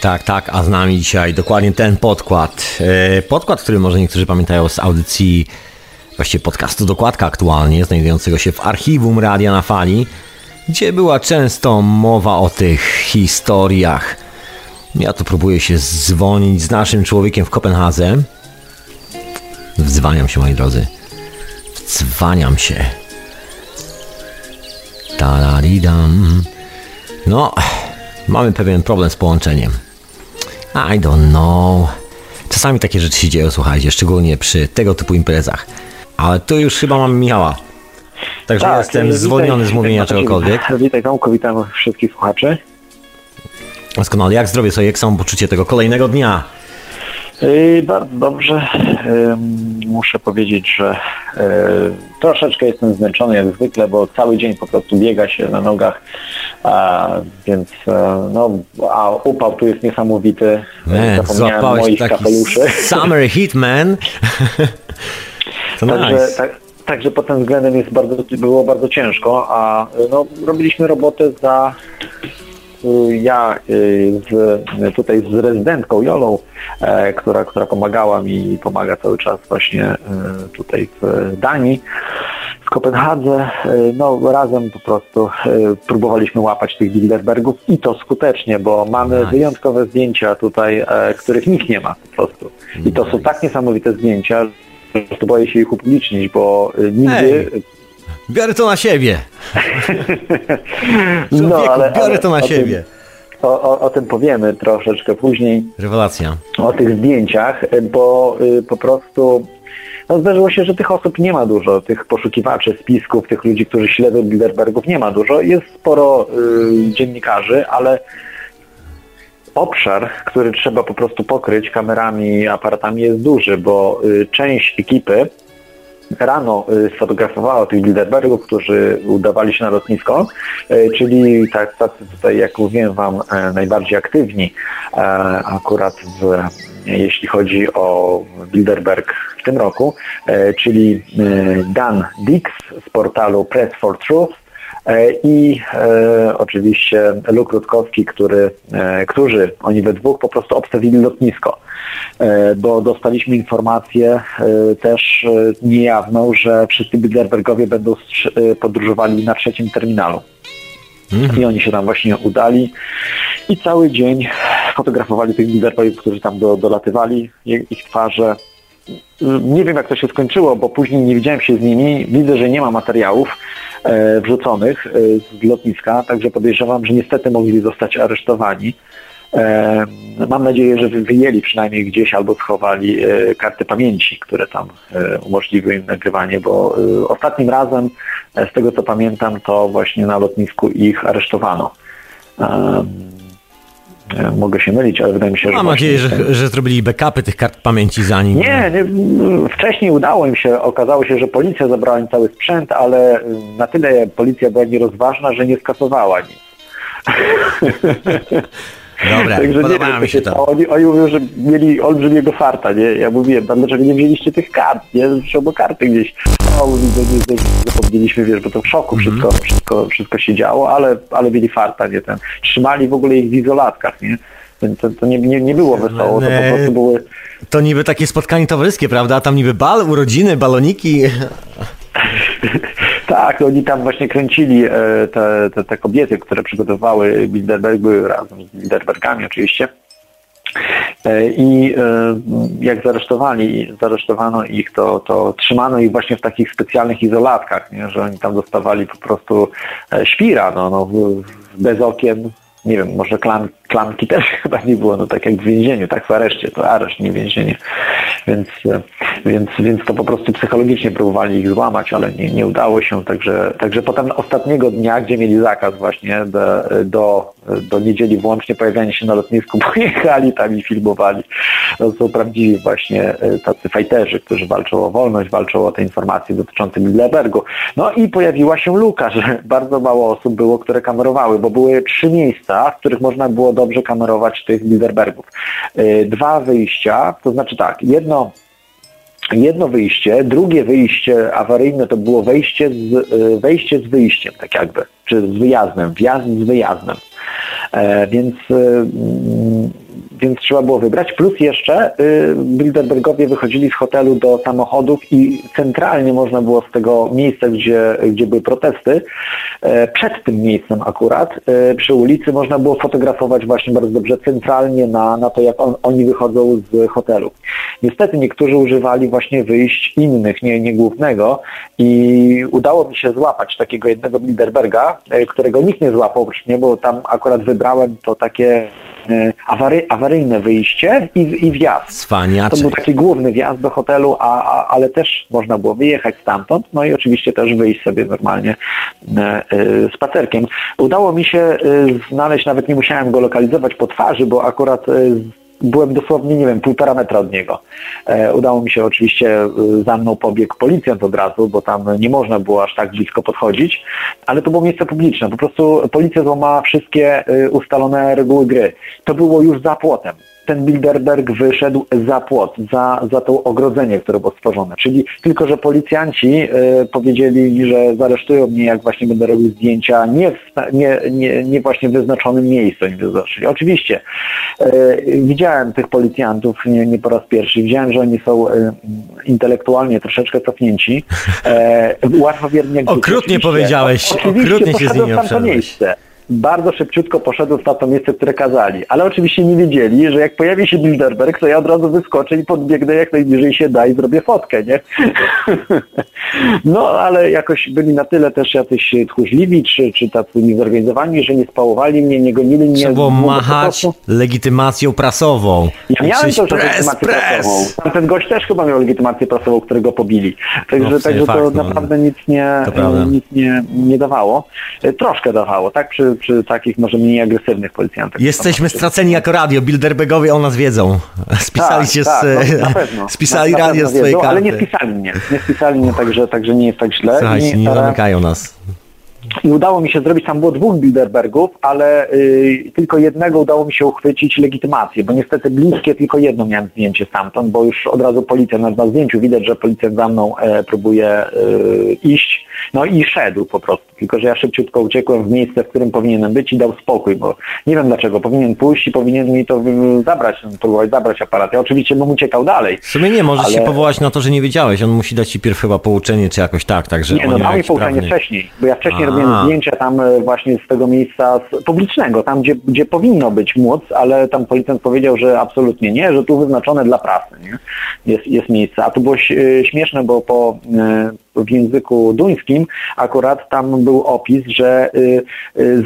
Tak, tak, a z nami dzisiaj dokładnie ten podkład. Podkład, który może niektórzy pamiętają z audycji, właściwie podcastu Dokładka aktualnie, znajdującego się w archiwum Radia na Fali, gdzie była często mowa o tych historiach. Ja tu próbuję się dzwonić z naszym człowiekiem w Kopenhadze. Wdzwaniam się, moi drodzy. Wdzwaniam się. Taradidam. No, mamy pewien problem z połączeniem. I don't know. Czasami takie rzeczy się dzieją, słuchajcie, szczególnie przy tego typu imprezach. Ale tu już chyba mamy Michała. Także tak, jestem zwolniony z mówienia czegokolwiek. Witaj Tomku, witam wszystkich słuchaczy. Doskonale. Jak zdrowie sobie, jak samopoczucie tego kolejnego dnia? Bardzo dobrze. Muszę powiedzieć, że troszeczkę jestem zmęczony jak zwykle, bo cały dzień po prostu biega się na nogach, więc no, a upał tu jest niesamowity. Zapomniałem moich kapeluszy. Summer Hitman. Także, nice. Także pod tym względem jest było bardzo ciężko, a no, robiliśmy robotę za... Ja tutaj z rezydentką Jolą, która pomagała mi i pomaga cały czas właśnie tutaj w Danii, w Kopenhadze, no razem po prostu próbowaliśmy łapać tych Bilderbergów i to skutecznie, bo mamy nice. Wyjątkowe zdjęcia tutaj, których nikt nie ma po prostu. I to są tak niesamowite zdjęcia, że boję się ich upublicznić, bo nigdy... Hey. Biorę to na siebie. No, ale biorę to na siebie. O tym powiemy troszeczkę później. Rewelacja. O tych zdjęciach, bo po prostu no, zdarzyło się, że tych osób nie ma dużo, tych poszukiwaczy spisków, tych ludzi, którzy śledzą Bilderbergów nie ma dużo. Jest sporo dziennikarzy, ale obszar, który trzeba po prostu pokryć kamerami, aparatami jest duży, bo część ekipy rano sfotografowała tych Bilderbergów, którzy udawali się na lotnisko, czyli tacy tutaj, jak mówiłem wam, najbardziej aktywni akurat jeśli chodzi o Bilderberg w tym roku, czyli Dan Dix z portalu Press for Truth i oczywiście Luke Rutkowski, którzy oni we dwóch po prostu obstawili lotnisko, bo dostaliśmy informację też niejawną, że wszyscy Bilderbergowie będą podróżowali na trzecim terminalu. I oni się tam właśnie udali i cały dzień fotografowali tych Bilderbergów, którzy tam dolatywali, ich twarze. Nie wiem, jak to się skończyło, bo później nie widziałem się z nimi. Widzę, że nie ma materiałów wrzuconych z lotniska, także podejrzewam, że niestety mogli zostać aresztowani. Mam nadzieję, że wyjęli przynajmniej gdzieś albo schowali karty pamięci, które tam umożliwiły im nagrywanie, bo ostatnim razem, z tego co pamiętam, to właśnie na lotnisku ich aresztowano. Mogę się mylić, ale wydaje mi się, że... Mam nadzieję, że zrobili backupy tych kart pamięci za nim. Nie, wcześniej udało im się. Okazało się, że policja zabrała im cały sprzęt, ale na tyle policja była nierozważna, że nie skasowała nic. Dobra, także podobało mi się to. Oni mówią, że mieli olbrzymiego farta, nie? Ja mówiłem, dlaczego nie wzięliście tych kart, nie? Trzeba karty gdzieś. Zapomnieliśmy, wiesz, bo to w szoku wszystko się działo, ale mieli farta, nie? Ten. Trzymali w ogóle ich w izolatkach, nie? To nie było wesoło, to po prostu były... To niby takie spotkanie towarzyskie, prawda? Tam niby bal, urodziny, baloniki... Tak, oni tam właśnie kręcili te kobiety, które przygotowały Bilderberg, były razem z Bilderbergami oczywiście. I jak zaresztowano ich, to trzymano ich właśnie w takich specjalnych izolatkach, nie? Że oni tam dostawali po prostu świra, bez okien. Nie wiem, może klamki też chyba nie było, no tak jak w więzieniu, tak w areszcie, to areszt, nie więzienie. Więc to po prostu psychologicznie próbowali ich złamać, ale nie udało się. Także potem ostatniego dnia, gdzie mieli zakaz właśnie do niedzieli włącznie pojawiania się na lotnisku, pojechali tam i filmowali. To są prawdziwi właśnie tacy fajterzy, którzy walczą o wolność, walczą o te informacje dotyczące Bilderbergu. No i pojawiła się luka, że bardzo mało osób było, które kamerowały, bo były 3 miejsca, w których można było dobrze kamerować tych Bilderbergów. 2 wyjścia, to znaczy tak, jedno wyjście, drugie wyjście awaryjne to było wejście z wyjściem, tak jakby, czy z wyjazdem, wjazd z wyjazdem. Więc więc trzeba było wybrać. Plus jeszcze Bilderbergowie wychodzili z hotelu do samochodów i centralnie można było z tego miejsca, gdzie były protesty, przed tym miejscem akurat, przy ulicy można było fotografować właśnie bardzo dobrze centralnie na to, jak oni wychodzą z hotelu. Niestety niektórzy używali właśnie wyjść innych, nie głównego, i udało mi się złapać takiego jednego Bilderberga, którego nikt nie złapał oprócz mnie, bo tam akurat wybrałem to takie awaryjne wyjście i wjazd. Cwaniaczy. To był taki główny wjazd do hotelu, ale też można było wyjechać stamtąd, no i oczywiście też wyjść sobie normalnie spacerkiem. Udało mi się znaleźć, nawet nie musiałem go lokalizować po twarzy, bo akurat byłem dosłownie, nie wiem, 1,5 metra od niego. Udało mi się oczywiście, za mną pobiegł policjant od razu, bo tam nie można było aż tak blisko podchodzić, ale to było miejsce publiczne. Po prostu policja złamała wszystkie ustalone reguły gry. To było już za płotem. Ten Bilderberg wyszedł za płot, za to ogrodzenie, które było stworzone. Czyli tylko, że policjanci powiedzieli mi, że zaresztują mnie, jak właśnie będę robił zdjęcia nie właśnie w wyznaczonym miejscu. Oczywiście widziałem tych policjantów nie po raz pierwszy. Widziałem, że oni są intelektualnie troszeczkę cofnięci. Łatwowiernie. Okrutnie powiedziałeś. Okrutnie się z nimi obszedłeś. Bardzo szybciutko poszedłem na to miejsce, które kazali. Ale oczywiście nie wiedzieli, że jak pojawi się Bilderberg, to ja od razu wyskoczę i podbiegnę jak najbliżej się da i zrobię fotkę, nie? No, ale jakoś byli na tyle też jacyś tchórzliwi, czy tacy niezorganizowani, że nie spałowali mnie, nie gonili mnie. Trzeba było machać legitymacją prasową. Ja miałem też legitymację prasową. Ten gość też chyba miał legitymację prasową, którego pobili. Także fakt, to naprawdę nic nie dawało. Troszkę dawało, tak? Przy takich może mniej agresywnych policjantach. Jesteśmy straceni jako radio. Bilderbergowie o nas wiedzą. Spisali się spisali radio z twojej karty. Ale nie spisali mnie. Nie spisali mnie, także nie jest tak źle. Słuchajcie, nie zamykają nas. I udało mi się zrobić, tam było 2 Bilderbergów, ale tylko jednego udało mi się uchwycić legitymację, bo niestety bliskie tylko jedno miałem zdjęcie stamtąd, bo już od razu policjant na 2 zdjęciu, widać, że policjant za mną próbuje iść, no i szedł po prostu, tylko że ja szybciutko uciekłem w miejsce, w którym powinienem być i dał spokój, bo nie wiem dlaczego, powinien pójść i powinien mi to zabrać, próbować zabrać aparat, ja oczywiście bym uciekał dalej. W sumie nie, możesz się powołać na to, że nie wiedziałeś, on musi dać ci pierw chyba pouczenie, czy jakoś tak, także... Nie, no dał mi pouczenie wcześniej, bo ja wcześniej robiłem zdjęcia tam właśnie z tego miejsca publicznego, tam gdzie powinno być móc, ale tam policjant powiedział, że absolutnie nie, że tu wyznaczone dla prasy, nie? Jest miejsce. A to było śmieszne, bo w języku duńskim akurat tam był opis, że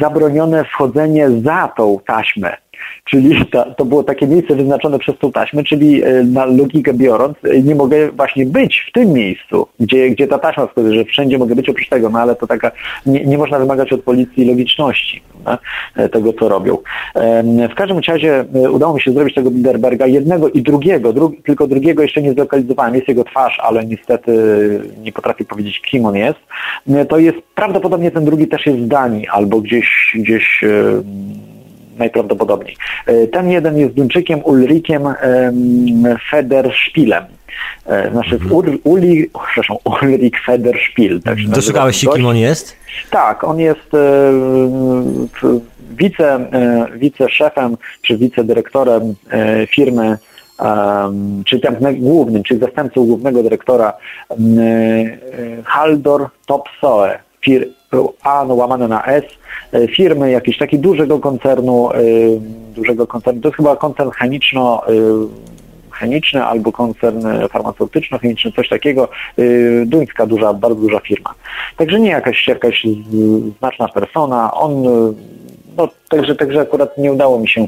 zabronione wchodzenie za tą taśmę. Czyli to było takie miejsce wyznaczone przez tą taśmę, czyli na logikę biorąc, nie mogę właśnie być w tym miejscu, gdzie ta taśma wskazuje, że wszędzie mogę być oprócz tego, no ale to taka, nie można wymagać od policji logiczności, no, tego, co robią. W każdym razie udało mi się zrobić tego Bilderberga, jednego i drugiego, tylko drugiego jeszcze nie zlokalizowałem, jest jego twarz, ale niestety nie potrafię powiedzieć, kim on jest. To jest, prawdopodobnie ten drugi też jest z Danii, albo gdzieś najprawdopodobniej. Ten jeden jest Duńczykiem, Ulrikiem Federspielem. Znaczy Ulrik Federspiel. Tak się doszukałeś się, kim on jest? Tak, on jest wiceszefem czy wicedyrektorem firmy, czyli tam głównym, czyli zastępcą głównego dyrektora Haldor Topsoe. Firmy jakiejś takiej dużego koncernu, to jest chyba koncern chemiczny albo koncern farmaceutyczno-chemiczny, coś takiego, duńska duża, bardzo duża firma. Także nie jakaś znaczna persona, on... No, także akurat nie udało mi się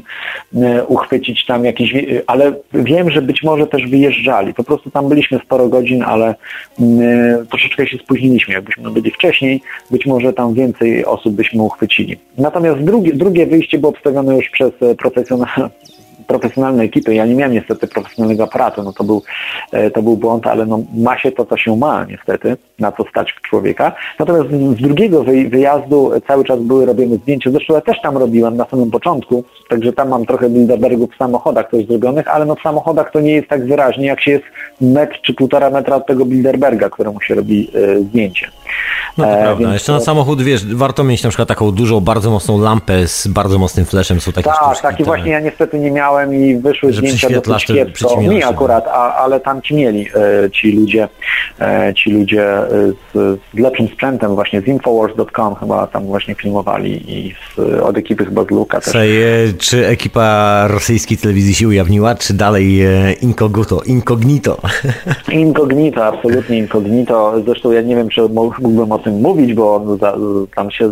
uchwycić tam jakiś, ale wiem, że być może też wyjeżdżali. Po prostu tam byliśmy sporo godzin, ale troszeczkę się spóźniliśmy. Jakbyśmy byli wcześniej, być może tam więcej osób byśmy uchwycili. Natomiast drugie wyjście było obstawione już przez profesjonalne ekipy. Ja nie miałem niestety profesjonalnego aparatu, no to był błąd, ale no ma się to, co się ma niestety, na co stać człowieka. Natomiast z drugiego wyjazdu cały czas były robione zdjęcia, zresztą ja też tam robiłem na samym początku, także tam mam trochę Bilderbergów w samochodach też zrobionych, ale no w samochodach to nie jest tak wyraźnie, jak się jest 1 czy 1,5 metra od tego Bilderberga, któremu się robi zdjęcie. No to prawda, jeszcze na samochód, wiesz, warto mieć na przykład taką dużą, bardzo mocną lampę z bardzo mocnym fleszem, są takie sztuczki. Tak, taki właśnie ja niestety nie miałem, nagrałem i wyszły że zdjęcia dosyć kiepsko. Mi akurat, ale tam ci mieli ci ludzie z lepszym sprzętem właśnie z Infowars.com chyba tam właśnie filmowali i od ekipy chyba z Luka też. Czy ekipa rosyjskiej telewizji się ujawniła, czy dalej incognito? Incognito, absolutnie incognito. Zresztą ja nie wiem, czy mógłbym o tym mówić, bo tam się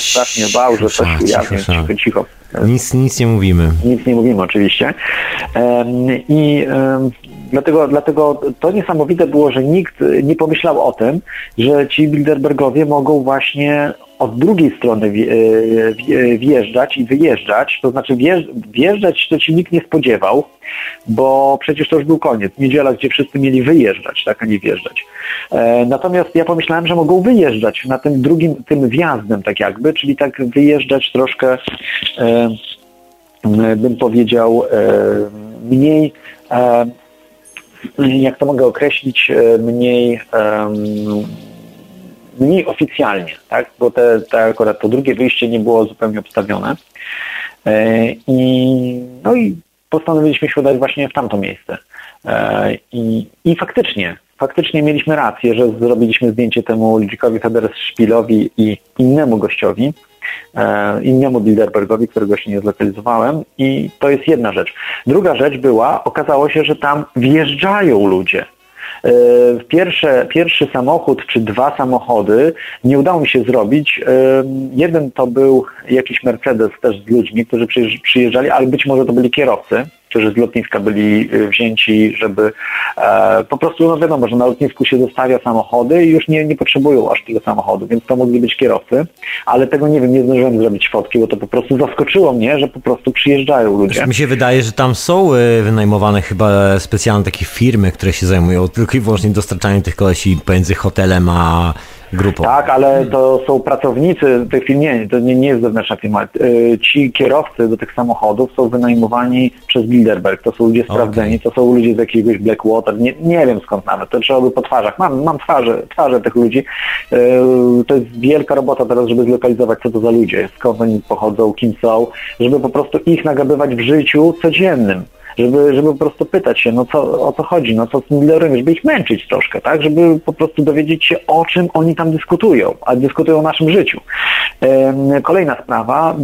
strasznie bał, że coś ujawnię. Cicho. Nic nie mówimy. Nic nie mówimy oczywiście. I dlatego to niesamowite było, że nikt nie pomyślał o tym, że ci Bilderbergowie mogą właśnie od drugiej strony wjeżdżać i wyjeżdżać, to znaczy wjeżdżać to ci nikt nie spodziewał, bo przecież to już był koniec, niedziela, gdzie wszyscy mieli wyjeżdżać, tak, a nie wjeżdżać. Natomiast ja pomyślałem, że mogą wyjeżdżać na tym drugim, tym wjazdem tak jakby, czyli tak wyjeżdżać troszkę, bym powiedział, mniej, jak to mogę określić, mniej oficjalnie, tak? Bo akurat to drugie wyjście nie było zupełnie obstawione. I postanowiliśmy się udać właśnie w tamto miejsce. I faktycznie mieliśmy rację, że zrobiliśmy zdjęcie temu Ludzikowi Federer-Szpilowi i innemu gościowi, innemu Bilderbergowi, którego się nie zlokalizowałem, i to jest jedna rzecz. Druga rzecz była, okazało się, że tam wjeżdżają ludzie. Pierwszy samochód czy dwa samochody nie udało mi się zrobić. Jeden to był jakiś Mercedes też z ludźmi, którzy przyjeżdżali, ale być może to byli kierowcy, którzy z lotniska byli wzięci, żeby po prostu, no wiadomo, że na lotnisku się zostawia samochody i już nie potrzebują aż tego samochodu, więc to mogli być kierowcy, ale tego nie wiem, nie zdążyłem zrobić fotki, bo to po prostu zaskoczyło mnie, że po prostu przyjeżdżają ludzie. Mi się wydaje, że tam są wynajmowane chyba specjalne takie firmy, które się zajmują tylko i wyłącznie dostarczaniem tych kolesi pomiędzy hotelem a grupą. Tak, ale to są pracownicy tych firm, to nie jest zewnętrzna firma. Ci kierowcy do tych samochodów są wynajmowani przez Bilderberg, to są ludzie sprawdzeni, okay. To są ludzie z jakiegoś Blackwater, nie wiem skąd nawet, to trzeba by po twarzach, mam twarze tych ludzi, to jest wielka robota teraz, żeby zlokalizować co to za ludzie, skąd oni pochodzą, kim są, żeby po prostu ich nagabywać w życiu codziennym. Żeby po prostu pytać się, o co chodzi, co z tym Bilderem, żeby ich męczyć troszkę, tak? Żeby po prostu dowiedzieć się, o czym oni tam dyskutują, a dyskutują o naszym życiu. Kolejna sprawa,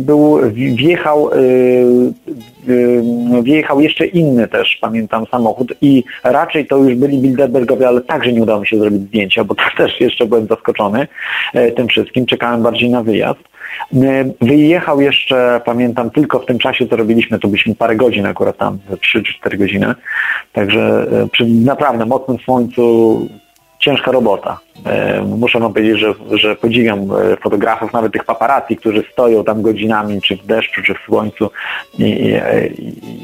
wjechał jeszcze inny też, pamiętam, samochód i raczej to już byli Bilderbergowie, ale także nie udało mi się zrobić zdjęcia, bo też jeszcze byłem zaskoczony tym wszystkim, czekałem bardziej na wyjazd. Wyjechał jeszcze, pamiętam, tylko w tym czasie, co robiliśmy, to byliśmy parę godzin akurat tam, 3-4 godziny, także przy naprawdę mocnym słońcu ciężka robota. Muszę wam powiedzieć, że podziwiam fotografów, nawet tych paparazzi, którzy stoją tam godzinami, czy w deszczu, czy w słońcu i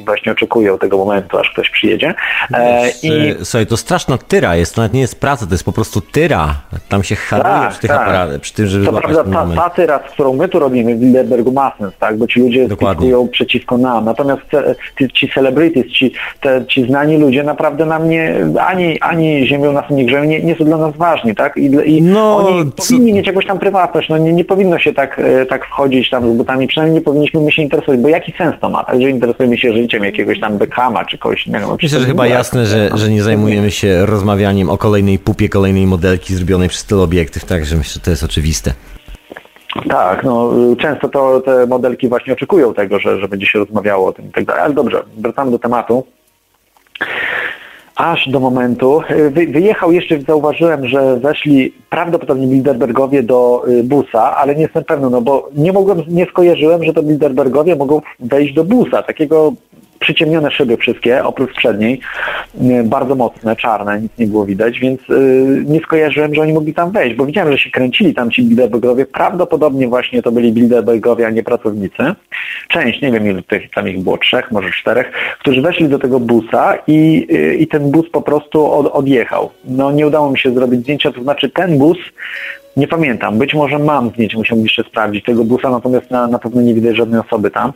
właśnie oczekują tego momentu, aż ktoś przyjedzie. Słuchaj, to straszna tyra jest, to nawet nie jest praca, to jest po prostu tyra. Tam się haruje przy tym, żeby złapać ten moment. Ta tyra, którą my tu robimy w Bilderbergu, ma sens, tak? Bo ci ludzie spiskują przeciwko nam. Natomiast ci celebrities, ci znani ludzie naprawdę nam nie, ani ziemią nas nie grzeją, nie są dla nas ważni, tak? Oni powinni mieć jakąś tam prywatność, nie powinno się tak wchodzić tam z butami, przynajmniej nie powinniśmy my się interesować, bo jaki sens to ma, tak, że interesujemy się życiem jakiegoś tam Beckhama czy kogoś innego. Myślę, że chyba jasne, że nie zajmujemy się rozmawianiem o kolejnej pupie, kolejnej modelki zrobionej przez teleobiektyw, także myślę, że to jest oczywiste. Tak, często te modelki właśnie oczekują tego, że będzie się rozmawiało o tym i tak dalej, ale dobrze, wracamy do tematu. Aż do momentu. Wyjechał jeszcze, zauważyłem, że weszli prawdopodobnie Bilderbergowie do busa, ale nie jestem pewny, bo nie skojarzyłem, że to Bilderbergowie mogą wejść do busa, takiego przyciemnione szyby wszystkie, oprócz przedniej, bardzo mocne, czarne, nic nie było widać, więc nie skojarzyłem, że oni mogli tam wejść, bo widziałem, że się kręcili tam ci Bilderbergowie, prawdopodobnie właśnie to byli Bilderbergowie, a nie pracownicy. Część, nie wiem ile tam ich było, 3, może 4, którzy weszli do tego busa i ten bus po prostu odjechał. Nie udało mi się zrobić zdjęcia, to znaczy ten bus Nie pamiętam, być może mam zdjęcie, musiałbym jeszcze sprawdzić tego busa, natomiast na pewno nie widać żadnej osoby tam.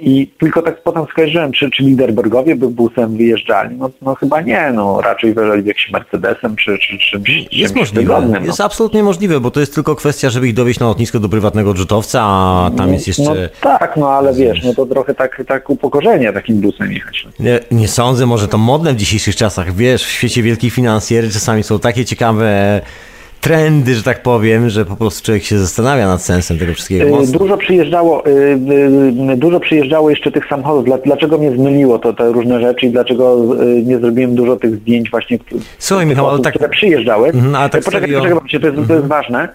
I tylko tak potem skojarzyłem, czy Liderbergowie był busem wyjeżdżalni. No chyba nie, no raczej wyjeżdżali jakimś Mercedesem, czy jest możliwe, wygodnym. No. Jest absolutnie możliwe, bo to jest tylko kwestia, żeby ich dowieźć na lotnisko do prywatnego jetowca, a tam jest jeszcze... No tak, no ale wiesz, no to trochę tak upokorzenie takim busem jechać. Nie sądzę, może to modne w dzisiejszych czasach, wiesz, w świecie wielkich finansjery czasami są takie ciekawe... trendy, że tak powiem, że po prostu człowiek się zastanawia nad sensem tego wszystkiego. Dużo przyjeżdżało jeszcze tych samochodów. Dlaczego mnie zmyliło te różne rzeczy i dlaczego nie zrobiłem dużo tych zdjęć właśnie, słuchaj, Michał, osób, tak... które przyjeżdżały. No, ale tak poczekaj, to jest ważne.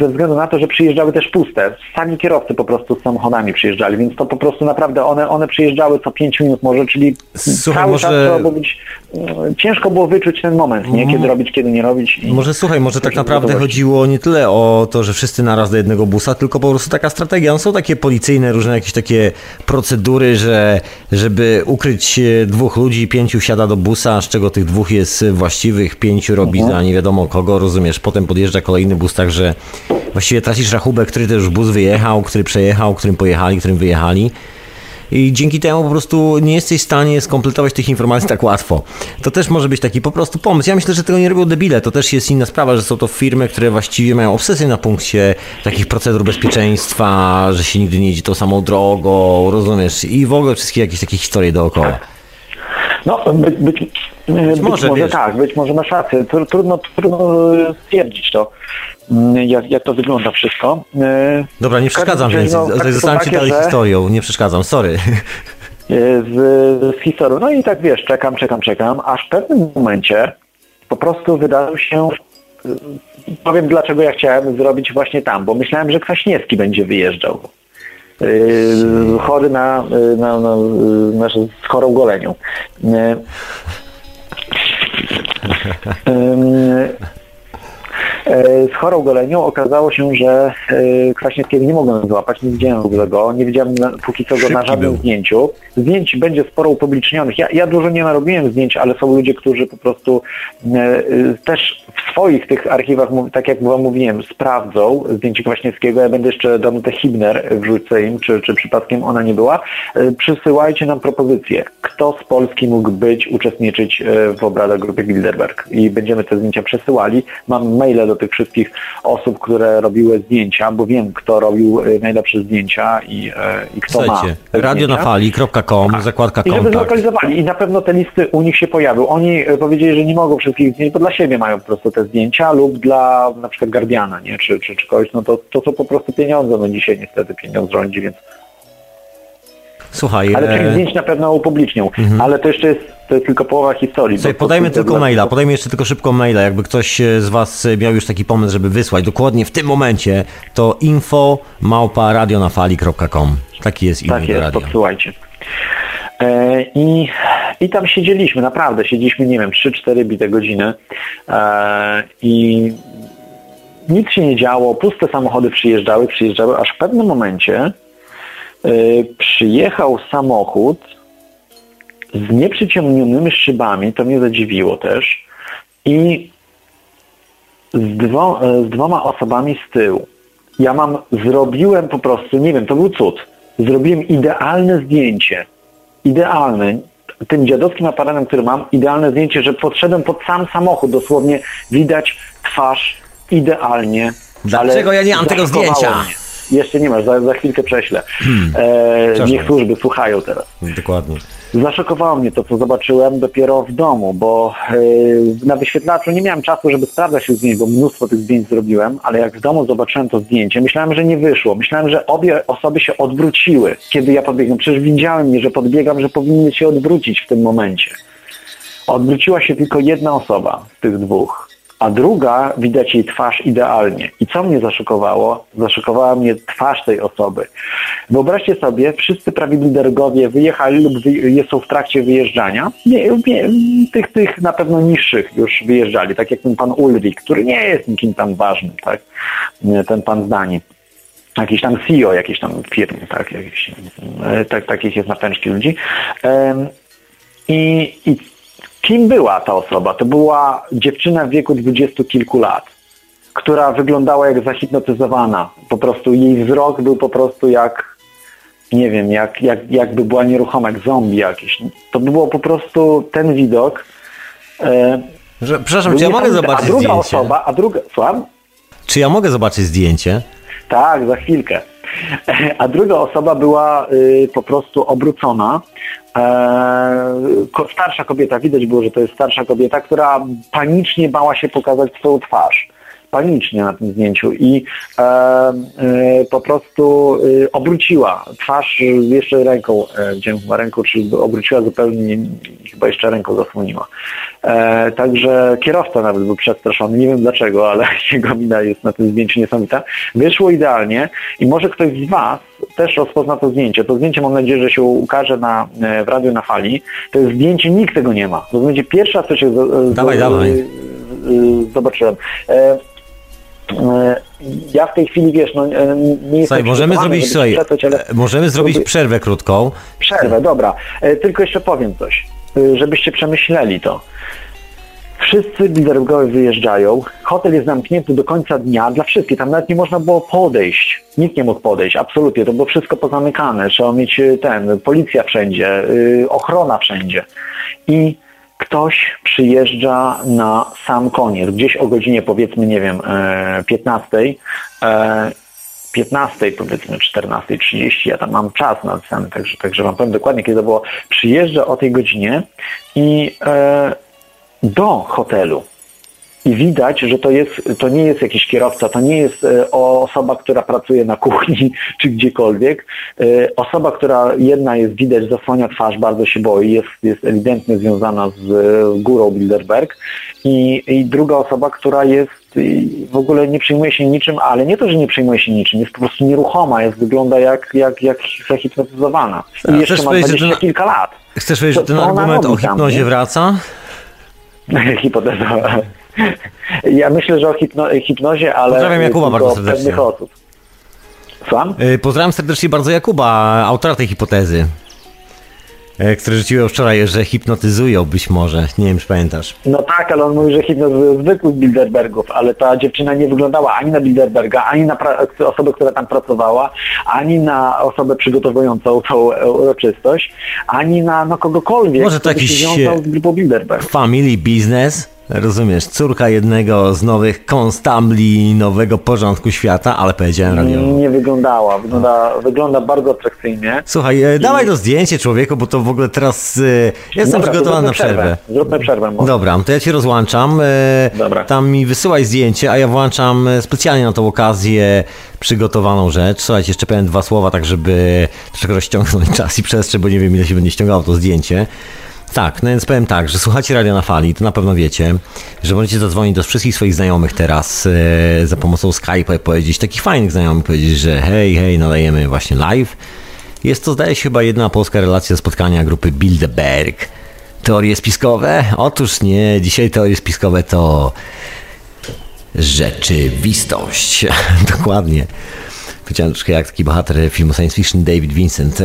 Ze względu na to, że przyjeżdżały też puste. Sami kierowcy po prostu z samochodami przyjeżdżali, więc to po prostu naprawdę one przyjeżdżały co 5 minut może, czyli słuchaj, cały czas trzeba było być... Ciężko było wyczuć ten moment, nie? Kiedy robić, kiedy nie robić. Może tak naprawdę chodziło nie tyle o to, że wszyscy naraz do jednego busa, tylko po prostu taka strategia. No są takie policyjne, różne jakieś takie procedury, że żeby ukryć 2 ludzi, 5 siada do busa, z czego tych 2 jest właściwych, 5 robi za nie wiadomo kogo, rozumiesz. Potem podjeżdża kolejny bus, także właściwie tracisz rachubę, który też już bus wyjechał, który przejechał, którym pojechali, którym wyjechali. I dzięki temu po prostu nie jesteś w stanie skompletować tych informacji tak łatwo. To też może być taki po prostu pomysł. Ja myślę, że tego nie robią debile. To też jest inna sprawa, że są to firmy, które właściwie mają obsesję na punkcie takich procedur bezpieczeństwa, że się nigdy nie jedzie tą samą drogą, rozumiesz? I w ogóle wszystkie jakieś takie historie dookoła. No, być może tak, być może masz rację. Trudno stwierdzić to. Jak to wygląda wszystko. Dobra, nie przeszkadzam więcej. Zostałem ci dalej historią. Nie przeszkadzam, sorry. Z historią. No i tak wiesz, czekam, aż w pewnym momencie po prostu wydarzył się... Powiem, dlaczego ja chciałem zrobić właśnie tam, bo myślałem, że Kwaśniewski będzie wyjeżdżał. Chory na z chorą golenią. Z chorą golenią okazało się, że Kwaśniewskiego nie mogłem złapać, nie widziałem go, póki co go na żadnym zdjęciu. Zdjęć będzie sporo upublicznionych. Ja dużo nie narobiłem zdjęć, ale są ludzie, którzy po prostu też w swoich tych archiwach, tak jak wam mówiłem, sprawdzą zdjęcie Kwaśniewskiego. Ja będę jeszcze Danutę Hibner wrzucę im, czy przypadkiem ona nie była. Przysyłajcie nam propozycje, kto z Polski mógł uczestniczyć w obradach grupy Bilderberg i będziemy te zdjęcia przesyłali. Mam maile do tych wszystkich osób, które robiły zdjęcia, bo wiem, kto robił najlepsze zdjęcia i kto Słuchajcie, ma radionafali.com, zakładka kontakt. I żeby zlokalizowali. I na pewno te listy u nich się pojawią. Oni powiedzieli, że nie mogą wszystkich zdjęć, bo dla siebie mają po prostu te zdjęcia lub dla na przykład Guardiana, nie? Czy kogoś. No to są po prostu pieniądze. No dzisiaj niestety pieniądz rządzi, więc... Słuchaj... Ale tych zdjęć na pewno upublicznią. Ale to jeszcze jest... To jest tylko połowa historii. Słuchaj, podajmy jeszcze tylko szybko maila. Jakby ktoś z was miał już taki pomysł, żeby wysłać dokładnie w tym momencie, to info@radionafali.com. Taki jest e-mail do radia. Podsyłajcie. I tam siedzieliśmy, naprawdę siedzieliśmy, nie wiem, 3-4 bite godziny i nic się nie działo, puste samochody przyjeżdżały, aż w pewnym momencie przyjechał samochód z nieprzyciągnionymi szybami, to mnie zadziwiło też, i z 2 osobami z tyłu. Ja zrobiłem po prostu, nie wiem, to był cud. Zrobiłem idealne zdjęcie. Idealne. Tym dziadowskim aparatem, który mam, idealne zdjęcie, że podszedłem pod sam samochód. Dosłownie widać twarz idealnie. Dlaczego ja nie mam tego zdjęcia? Jeszcze nie masz, za chwilkę prześlę. Niech służby słuchają teraz. Dokładnie. Zaszokowało mnie to, co zobaczyłem dopiero w domu, bo na wyświetlaczu nie miałem czasu, żeby sprawdzać się zdjęć, bo mnóstwo tych zdjęć zrobiłem, ale jak w domu zobaczyłem to zdjęcie, myślałem, że nie wyszło. Myślałem, że obie osoby się odwróciły, kiedy ja podbiegłem. Przecież widziałem, że podbiegam, że powinny się odwrócić w tym momencie. Odwróciła się tylko jedna osoba z tych 2, a druga, widać jej twarz idealnie. I co mnie zaszokowało? Zaszokowała mnie twarz tej osoby. Wyobraźcie sobie, wszyscy prawie Bilderbergowie wyjechali lub są w trakcie wyjeżdżania. Tych na pewno niższych już wyjeżdżali, tak jak ten pan Ulrich, który nie jest nikim tam ważnym, tak? Ten pan z Danii. Jakiś tam CEO jakiejś tam firmy, tak? Takich jest na pęczki ludzi. Kim była ta osoba? To była dziewczyna w wieku 20 kilku lat. która wyglądała jak zahipnotyzowana. Po prostu jej wzrok był po prostu jak, nie wiem, jakby była nieruchoma, jak zombie jakieś. To było po prostu ten widok. Przepraszam, czy ja mogę zobaczyć zdjęcie? A druga osoba... Słucham? Czy ja mogę zobaczyć zdjęcie? Tak, za chwilkę. A druga osoba była po prostu obrócona. Starsza kobieta, widać było, że to jest starsza kobieta, która panicznie bała się pokazać swoją twarz. Panicznie na tym zdjęciu i po prostu obróciła twarz jeszcze ręką, wziąłem chyba ręką, czyli obróciła zupełnie, chyba jeszcze ręką zasłoniła. Także kierowca nawet był przestraszony, nie wiem dlaczego, ale jego mina jest na tym zdjęciu niesamowita. Wyszło idealnie i może ktoś z Was też rozpozna to zdjęcie. To zdjęcie, mam nadzieję, że się ukaże w Radiu na Fali. To jest zdjęcie, nikt tego nie ma. To będzie pierwszy raz, co się zobaczyłem. Ja w tej chwili, wiesz, no nie jest... Możemy zrobić przerwę krótką. Przerwę, dobra. Tylko jeszcze powiem coś, żebyście przemyśleli to. Wszyscy Bilderbergowie wyjeżdżają, hotel jest zamknięty do końca dnia dla wszystkich, tam nawet nie można było podejść, nikt nie mógł podejść, absolutnie, to było wszystko pozamykane, trzeba mieć policja wszędzie, ochrona wszędzie i ktoś przyjeżdża na sam koniec, gdzieś o godzinie, powiedzmy, nie wiem, 15, powiedzmy 14:30, ja tam mam czas na cenę, także Wam powiem dokładnie, kiedy to było, przyjeżdża o tej godzinie i do hotelu. I widać, że to nie jest jakiś kierowca, to nie jest osoba, która pracuje na kuchni czy gdziekolwiek. Osoba, która jedna jest, widać, zasłania twarz, bardzo się boi, jest ewidentnie związana z górą Bilderberg. I druga osoba, która jest, w ogóle nie przejmuje się niczym, ale nie to, że nie przejmuje się niczym, jest po prostu nieruchoma, wygląda jak zahipnotyzowana. I jeszcze ma 20 kilka lat. Chcesz powiedzieć, że ten argument o hipnozie tam wraca? Hipoteza. Ja myślę, że o hipnozie, ale... Pozdrawiam Jakuba bardzo serdecznie. Słucham? Pozdrawiam serdecznie bardzo Jakuba, autora tej hipotezy, który rzuciłem wczoraj, że hipnotyzują być może. Nie wiem, czy pamiętasz. No tak, ale on mówi, że hipnotyzują zwykłych Bilderbergów, ale ta dziewczyna nie wyglądała ani na Bilderberga, ani na osobę, która tam pracowała, ani na osobę przygotowującą tą uroczystość, ani na kogokolwiek, może to jakiś się wiązał z grupą Bilderberg. Family business? Rozumiesz, córka jednego z nowych konstabli nowego porządku świata, ale powiedziałem radiowo. Nie wyglądała, wygląda bardzo atrakcyjnie. Słuchaj, dawaj to zdjęcie, człowieku, bo to w ogóle teraz... jestem przygotowany na przerwę. Zróbmy przerwę. Może. Dobra, to ja Cię rozłączam. Dobra. Tam mi wysyłaj zdjęcie, a ja włączam specjalnie na tą okazję przygotowaną rzecz. Słuchajcie, jeszcze powiem dwa słowa, tak żeby troszkę rozciągnąć czas i przestrzeń, bo nie wiem, ile się będzie ściągało to zdjęcie. Tak, no więc powiem tak, że słuchacie Radia na Fali, to na pewno wiecie, że możecie zadzwonić do wszystkich swoich znajomych teraz za pomocą Skype'a i powiedzieć, takich fajnych znajomych, powiedzieć, że hej, nadajemy właśnie live. Jest to, zdaje się, chyba jedna polska relacja spotkania grupy Bilderberg. Teorie spiskowe? Otóż nie, dzisiaj teorie spiskowe to rzeczywistość. Dokładnie. Powiedziałem troszkę jak taki bohater filmu science fiction David Vincent.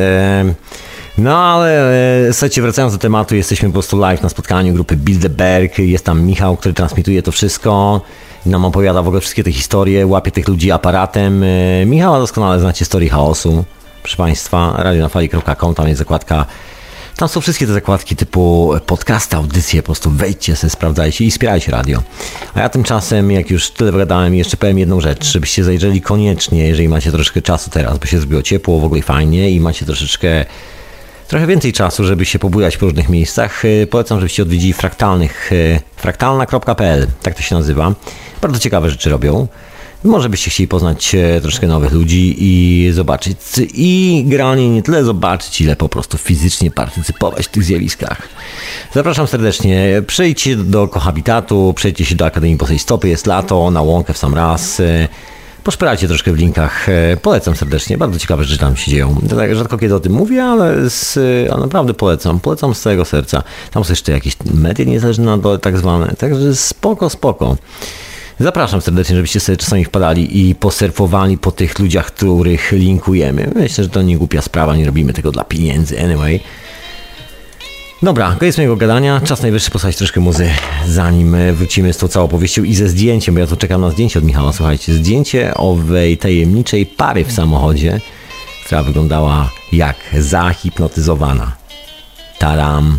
No ale słuchajcie, wracając do tematu, jesteśmy po prostu live na spotkaniu grupy Bilderberg, jest tam Michał, który transmituje to wszystko, nam opowiada w ogóle wszystkie te historie, łapie tych ludzi aparatem. Michała doskonale znacie, historii chaosu, proszę Państwa, radionafali.com, tam jest zakładka, tam są wszystkie te zakładki typu podcasta, audycje, po prostu wejdźcie sobie, sprawdzajcie i wspierajcie radio. A ja tymczasem, jak już tyle wygadałem, jeszcze powiem jedną rzecz, żebyście zajrzeli koniecznie, jeżeli macie troszeczkę czasu teraz, bo się zrobiło ciepło, w ogóle fajnie i macie trochę więcej czasu, żeby się pobujać po różnych miejscach. Polecam, żebyście odwiedzili fraktalna.pl, tak to się nazywa. Bardzo ciekawe rzeczy robią. Może byście chcieli poznać troszkę nowych ludzi i zobaczyć. I generalnie nie tyle zobaczyć, ile po prostu fizycznie partycypować w tych zjawiskach. Zapraszam serdecznie. Przejdźcie do Kohabitatu, przejdźcie się do Akademii Bosej Stopy. Jest lato, na łąkę w sam raz. Poszperajcie troszkę w linkach. Polecam serdecznie. Bardzo ciekawe rzeczy tam się dzieją. Rzadko kiedy o tym mówię, ale naprawdę polecam. Polecam z całego serca. Tam są jeszcze jakieś media niezależne na dole tak zwane. Także spoko. Zapraszam serdecznie, żebyście sobie czasami wpadali i posurfowali po tych ludziach, których linkujemy. Myślę, że to nie głupia sprawa. Nie robimy tego dla pieniędzy. Anyway. Dobra, koniec mojego gadania, czas najwyższy posłuchać troszkę muzy, zanim wrócimy z tą całą opowieścią i ze zdjęciem, bo ja tu czekam na zdjęcie od Michała, słuchajcie. Zdjęcie owej tajemniczej pary w samochodzie, która wyglądała jak zahipnotyzowana. Taram!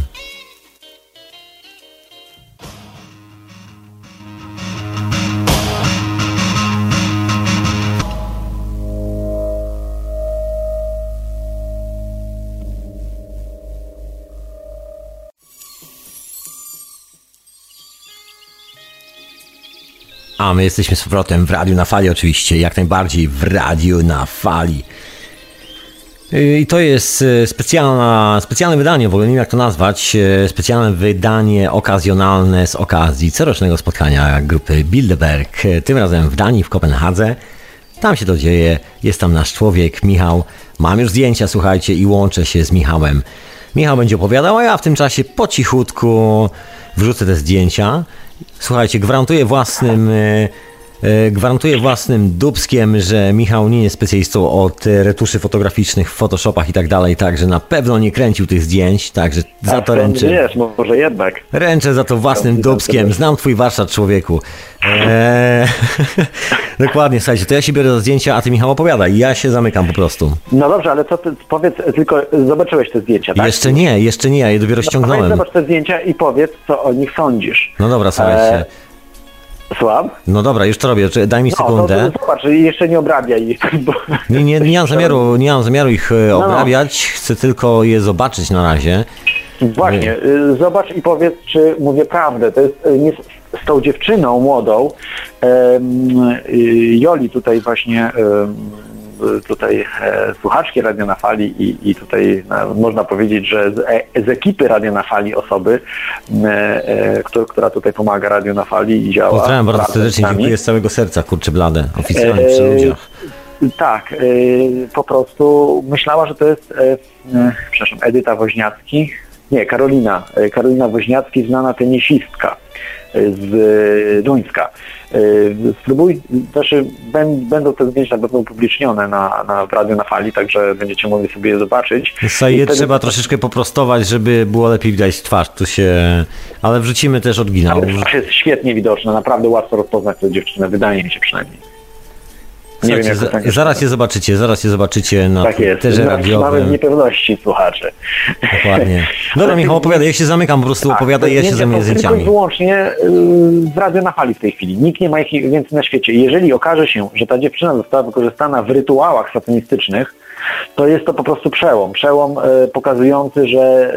A my jesteśmy z powrotem w Radiu na Fali, oczywiście, jak najbardziej w Radiu na Fali. I to jest specjalne wydanie, w ogóle nie wiem jak to nazwać, specjalne wydanie okazjonalne z okazji corocznego spotkania grupy Bilderberg, tym razem w Danii, w Kopenhadze. Tam się to dzieje, jest tam nasz człowiek Michał, mam już zdjęcia, słuchajcie, i łączę się z Michałem. Michał będzie opowiadał, a ja w tym czasie po cichutku wrzucę te zdjęcia. Słuchajcie, gwarantuję własnym dupskiem, że Michał nie jest specjalistą od retuszy fotograficznych w Photoshopach i tak dalej, także na pewno nie kręcił tych zdjęć, także za to ręczę. Wiesz, może jednak. Ręczę za to własnym dupskiem. Znam twój warsztat, człowieku. Dokładnie, słuchajcie, to ja się biorę za zdjęcia, a ty, Michał, opowiadaj. Ja się zamykam po prostu. No dobrze, ale co ty, powiedz, tylko zobaczyłeś te zdjęcia, tak? Jeszcze nie, ja je dopiero ściągnąłem. No, zobacz te zdjęcia i powiedz, co o nich sądzisz. No dobra, słuchajcie. Słucham? No dobra, już to robię, daj mi sekundę. No to zobacz, jeszcze nie obrabiaj ich. Bo... Nie mam zamiaru ich obrabiać, chcę tylko je zobaczyć na razie. Właśnie, zobacz i powiedz, czy mówię prawdę. To jest z tą dziewczyną młodą, Joli tutaj właśnie, słuchaczki Radia na Fali i tutaj można powiedzieć, że z ekipy Radia na Fali osoby, która tutaj pomaga Radiu na Fali i działa. Pozdrawiam bardzo serdecznie, dziękuję z całego serca, kurczę blade, oficjalnie przy ludziach. Tak, po prostu myślała, że to jest, przepraszam, Edyta Woźniacki, nie, Karolina Woźniacki, znana tenisistka z Duńska. Spróbuj, znaczy będą te zdjęcia na pewno upublicznione na Radiu na Fali, także będziecie mogli sobie je zobaczyć. Je trzeba troszeczkę poprostować, żeby było lepiej widać twarz, tu się... ale wrzucimy też oryginał. Twarz jest świetnie widoczna, naprawdę łatwo rozpoznać tę dziewczynę, wydaje mi się przynajmniej. Nie wiem, jak to zaraz je zobaczycie na Twitterze radiowym. Mamy w niepewności słuchacze. Dokładnie. Dobra, Michał, opowiadaj, ja się zamykam, po prostu opowiadaj, ja się zajmuję zdjęciami. Tylko i wyłącznie z Radia na Fali w tej chwili. Nikt nie ma ich więcej na świecie. Jeżeli okaże się, że ta dziewczyna została wykorzystana w rytuałach satanistycznych, to jest to po prostu przełom pokazujący, że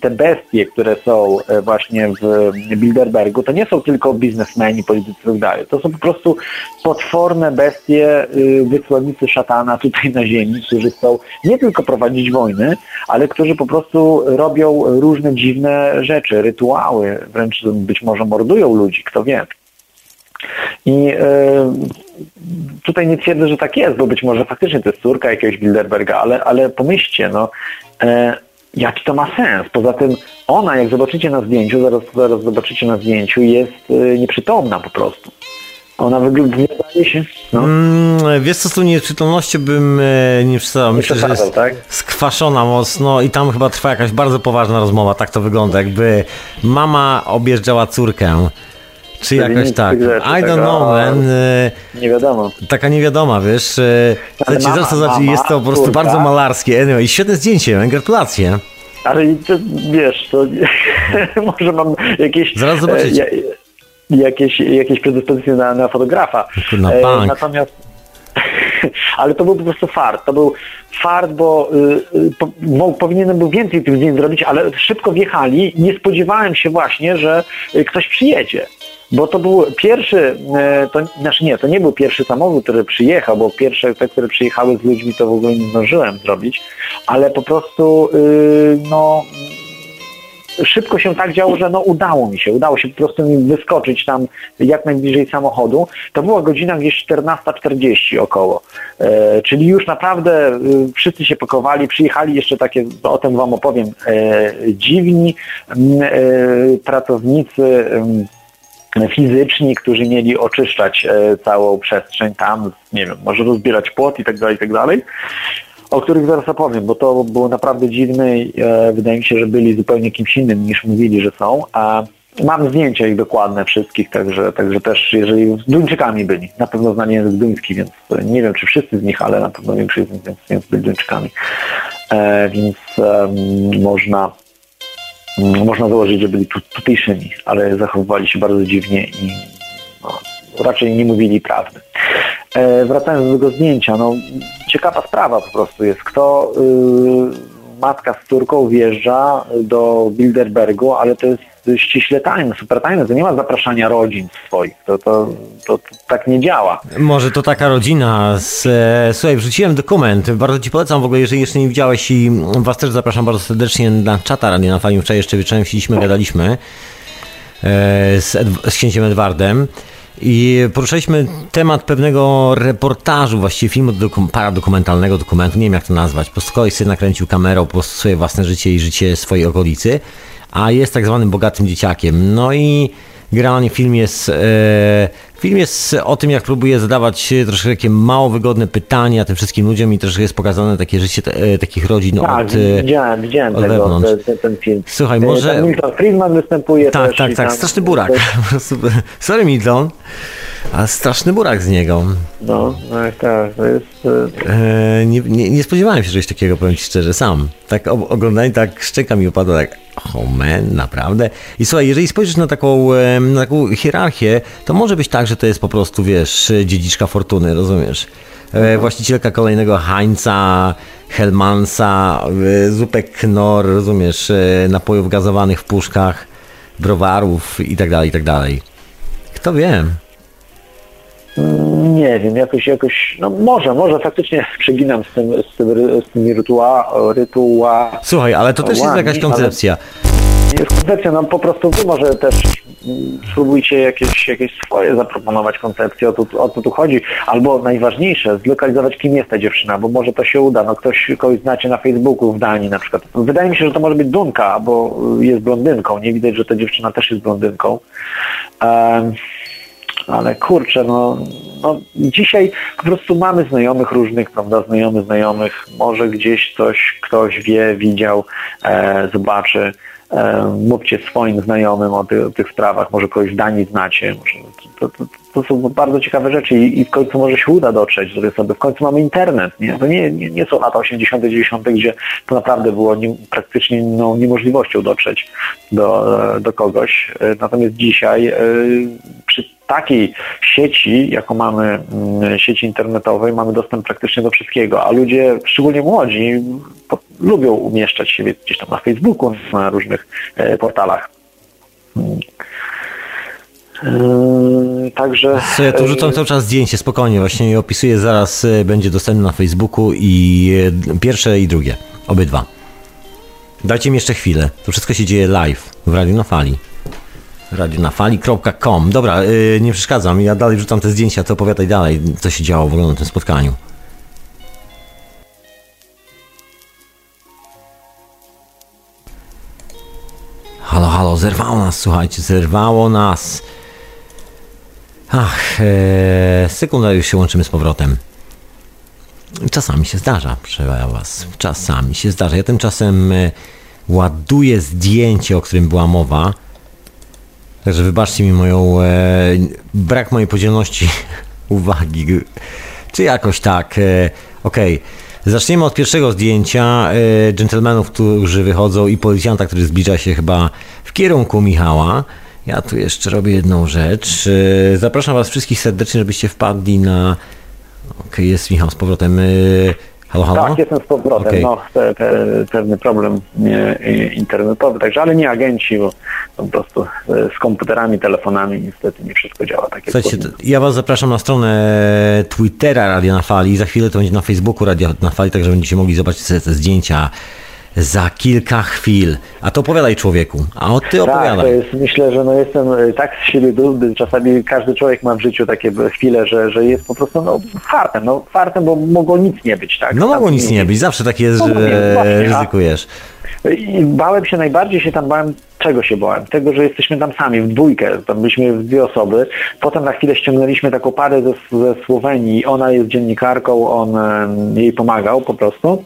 te bestie, które są właśnie w Bilderbergu, to nie są tylko biznesmeni, politycy i tak dalej. To są po prostu potworne bestie, wysłannicy szatana tutaj na ziemi, którzy chcą nie tylko prowadzić wojny, ale którzy po prostu robią różne dziwne rzeczy, rytuały, wręcz być może mordują ludzi, kto wie. I tutaj nie twierdzę, że tak jest, bo być może faktycznie to jest córka jakiegoś Bilderberga, ale pomyślcie, jaki to ma sens. Poza tym ona, jak zobaczycie na zdjęciu, zaraz zobaczycie na zdjęciu, jest nieprzytomna po prostu. Ona wygląda się... No. Wiesz co, z tą nieprzytomnością bym nie przystał. Myślę, że jest skwaszona mocno i tam chyba trwa jakaś bardzo poważna rozmowa. Tak to wygląda, jakby mama objeżdżała córkę. Czy jakoś tak. I don't know, man. Nie wiadomo. Taka niewiadoma, wiesz. Mama, jest to po prostu kurka. Bardzo malarskie. Anyway, świetne zdjęcie, man. Gratulacje. Ale to, wiesz, to może mam jakieś... Zaraz zobaczycie. Jakieś predyspozycje na fotografa. Na bank. Natomiast... Ale to był po prostu fart. To był fart, bo powinienem był więcej tych zdjęć zrobić, ale szybko wjechali. Nie spodziewałem się właśnie, że ktoś przyjedzie. Bo to był pierwszy, to nie był pierwszy samochód, który przyjechał, bo pierwsze te, które przyjechały z ludźmi, to w ogóle nie zdążyłem zrobić, ale po prostu szybko się tak działo, że udało się po prostu mi wyskoczyć tam jak najbliżej samochodu. To była godzina gdzieś 14:40 około, czyli już naprawdę wszyscy się pakowali, przyjechali jeszcze takie, o tym wam opowiem, dziwni pracownicy fizyczni, którzy mieli oczyszczać całą przestrzeń tam, nie wiem, może rozbierać płot i tak dalej. o których zaraz opowiem, bo to było naprawdę dziwne i wydaje mi się, że byli zupełnie kimś innym niż mówili, że są. Mam zdjęcia ich dokładne wszystkich, także też jeżeli z Duńczykami byli, na pewno znali język duński, więc nie wiem czy wszyscy z nich, ale na pewno większość z nich więc byli Duńczykami. Więc można założyć, że byli tutejszymi, ale zachowywali się bardzo dziwnie i raczej nie mówili prawdy. Wracając do tego zdjęcia, ciekawa sprawa po prostu jest, kto matka z córką wjeżdża do Bilderbergu, ale to jest ściśle tajne, super tajne, to nie ma zapraszania rodzin swoich, to tak nie działa. Może to taka rodzina, słuchaj, wrzuciłem dokument, bardzo Ci polecam w ogóle, jeżeli jeszcze nie widziałeś i Was też zapraszam bardzo serdecznie na czata Radia na Fali, wczoraj jeszcze wieczorem siedzieliśmy, gadaliśmy z księciem Edwardem i poruszyliśmy temat pewnego reportażu, właściwie filmu paradokumentalnego dokumentu, nie wiem jak to nazwać, po prostu syn nakręcił kamerą po prostu swoje własne życie i życie swojej okolicy, a jest tak zwanym bogatym dzieciakiem. No i generalnie film jest o tym, jak próbuje zadawać troszkę takie mało wygodne pytania tym wszystkim ludziom i troszkę jest pokazane takie życie takich rodzin tak, widziałem od wewnątrz. Ten film. Słuchaj, może... Milton Friedman występuje. Tak, straszny burak. Sorry Milton, a straszny burak z niego. Tak, to jest... Nie spodziewałem się czegoś takiego, powiem Ci szczerze, sam. Tak oglądanie, tak szczęka mi opadła, tak naprawdę. I słuchaj, jeżeli spojrzysz na taką hierarchię, to może być tak, że to jest po prostu, wiesz, dziedziczka fortuny, rozumiesz? Właścicielka kolejnego Heinza, Hellmansa, zupek Knorr, rozumiesz, napojów gazowanych w puszkach, browarów i tak dalej. Kto wie? Nie wiem, jakoś, może faktycznie przeginam z tymi rytuałami. Słuchaj, ale to też jest jakaś koncepcja. Jest koncepcja, po prostu Wy może też spróbujcie jakieś swoje zaproponować koncepcje, o co tu chodzi. Albo najważniejsze, zlokalizować kim jest ta dziewczyna, bo może to się uda. Kogoś znacie na Facebooku w Danii na przykład. Wydaje mi się, że to może być Dunka, bo jest blondynką. Nie widać, że ta dziewczyna też jest blondynką. Ale kurczę, dzisiaj po prostu mamy znajomych różnych, prawda, znajomych, może gdzieś coś ktoś wie, widział, zobaczy, mówcie swoim znajomym o tych sprawach, może kogoś w Danii znacie, to są bardzo ciekawe rzeczy i w końcu może się uda dotrzeć do tej osoby, w końcu mamy internet, nie? To nie są lata 80., 90., gdzie to naprawdę było praktycznie niemożliwością dotrzeć do kogoś, natomiast dzisiaj przy takiej sieci, jaką mamy, sieci internetowej, mamy dostęp praktycznie do wszystkiego, a ludzie, szczególnie młodzi, lubią umieszczać siebie gdzieś tam na Facebooku, na różnych portalach. Także... Ja tu wrzucam cały czas zdjęcie, spokojnie, właśnie je opisuję, zaraz będzie dostępne na Facebooku i pierwsze i drugie, obydwa. Dajcie mi jeszcze chwilę, to wszystko się dzieje live w Radiu na Fali. radionafali.com. Dobra, nie przeszkadzam, ja dalej wrzucam te zdjęcia, to opowiadaj dalej, co się działo w ogóle na tym spotkaniu. Halo, zerwało nas, słuchajcie, sekundę, już się łączymy z powrotem. Czasami się zdarza, przepraszam was, ja tymczasem ładuję zdjęcie, o którym była mowa. Także wybaczcie mi brak mojej podzielności uwagi, czy jakoś tak. Okej. Zaczniemy od pierwszego zdjęcia dżentelmenów, którzy wychodzą i policjanta, który zbliża się chyba w kierunku Michała. Ja tu jeszcze robię jedną rzecz. Zapraszam Was wszystkich serdecznie, żebyście wpadli na... Okej, jest Michał z powrotem. Halo? Tak, jestem z powrotem. Okay. Pewny problem internetowy, także, ale nie agenci, bo po prostu z komputerami, telefonami niestety nie wszystko działa. Słuchajcie, ja Was zapraszam na stronę Twittera Radia na Fali, za chwilę to będzie na Facebooku Radia na Fali, także będziecie mogli zobaczyć sobie te zdjęcia za kilka chwil. A to opowiadaj, człowieku. A ty opowiadaj. Tak, to jest, myślę, że jestem tak z siebie dumny. Czasami każdy człowiek ma w życiu takie chwile, że jest po prostu fartem, bo mogło nic nie być, tak? Mogło nic nie być. Zawsze tak jest, że ryzykujesz. I bałem się, najbardziej się tam bałem Czego się bałem? Tego, że jesteśmy tam sami, w dwójkę, tam byliśmy w dwie osoby. Potem na chwilę ściągnęliśmy taką parę ze Słowenii. Ona jest dziennikarką, on jej pomagał po prostu.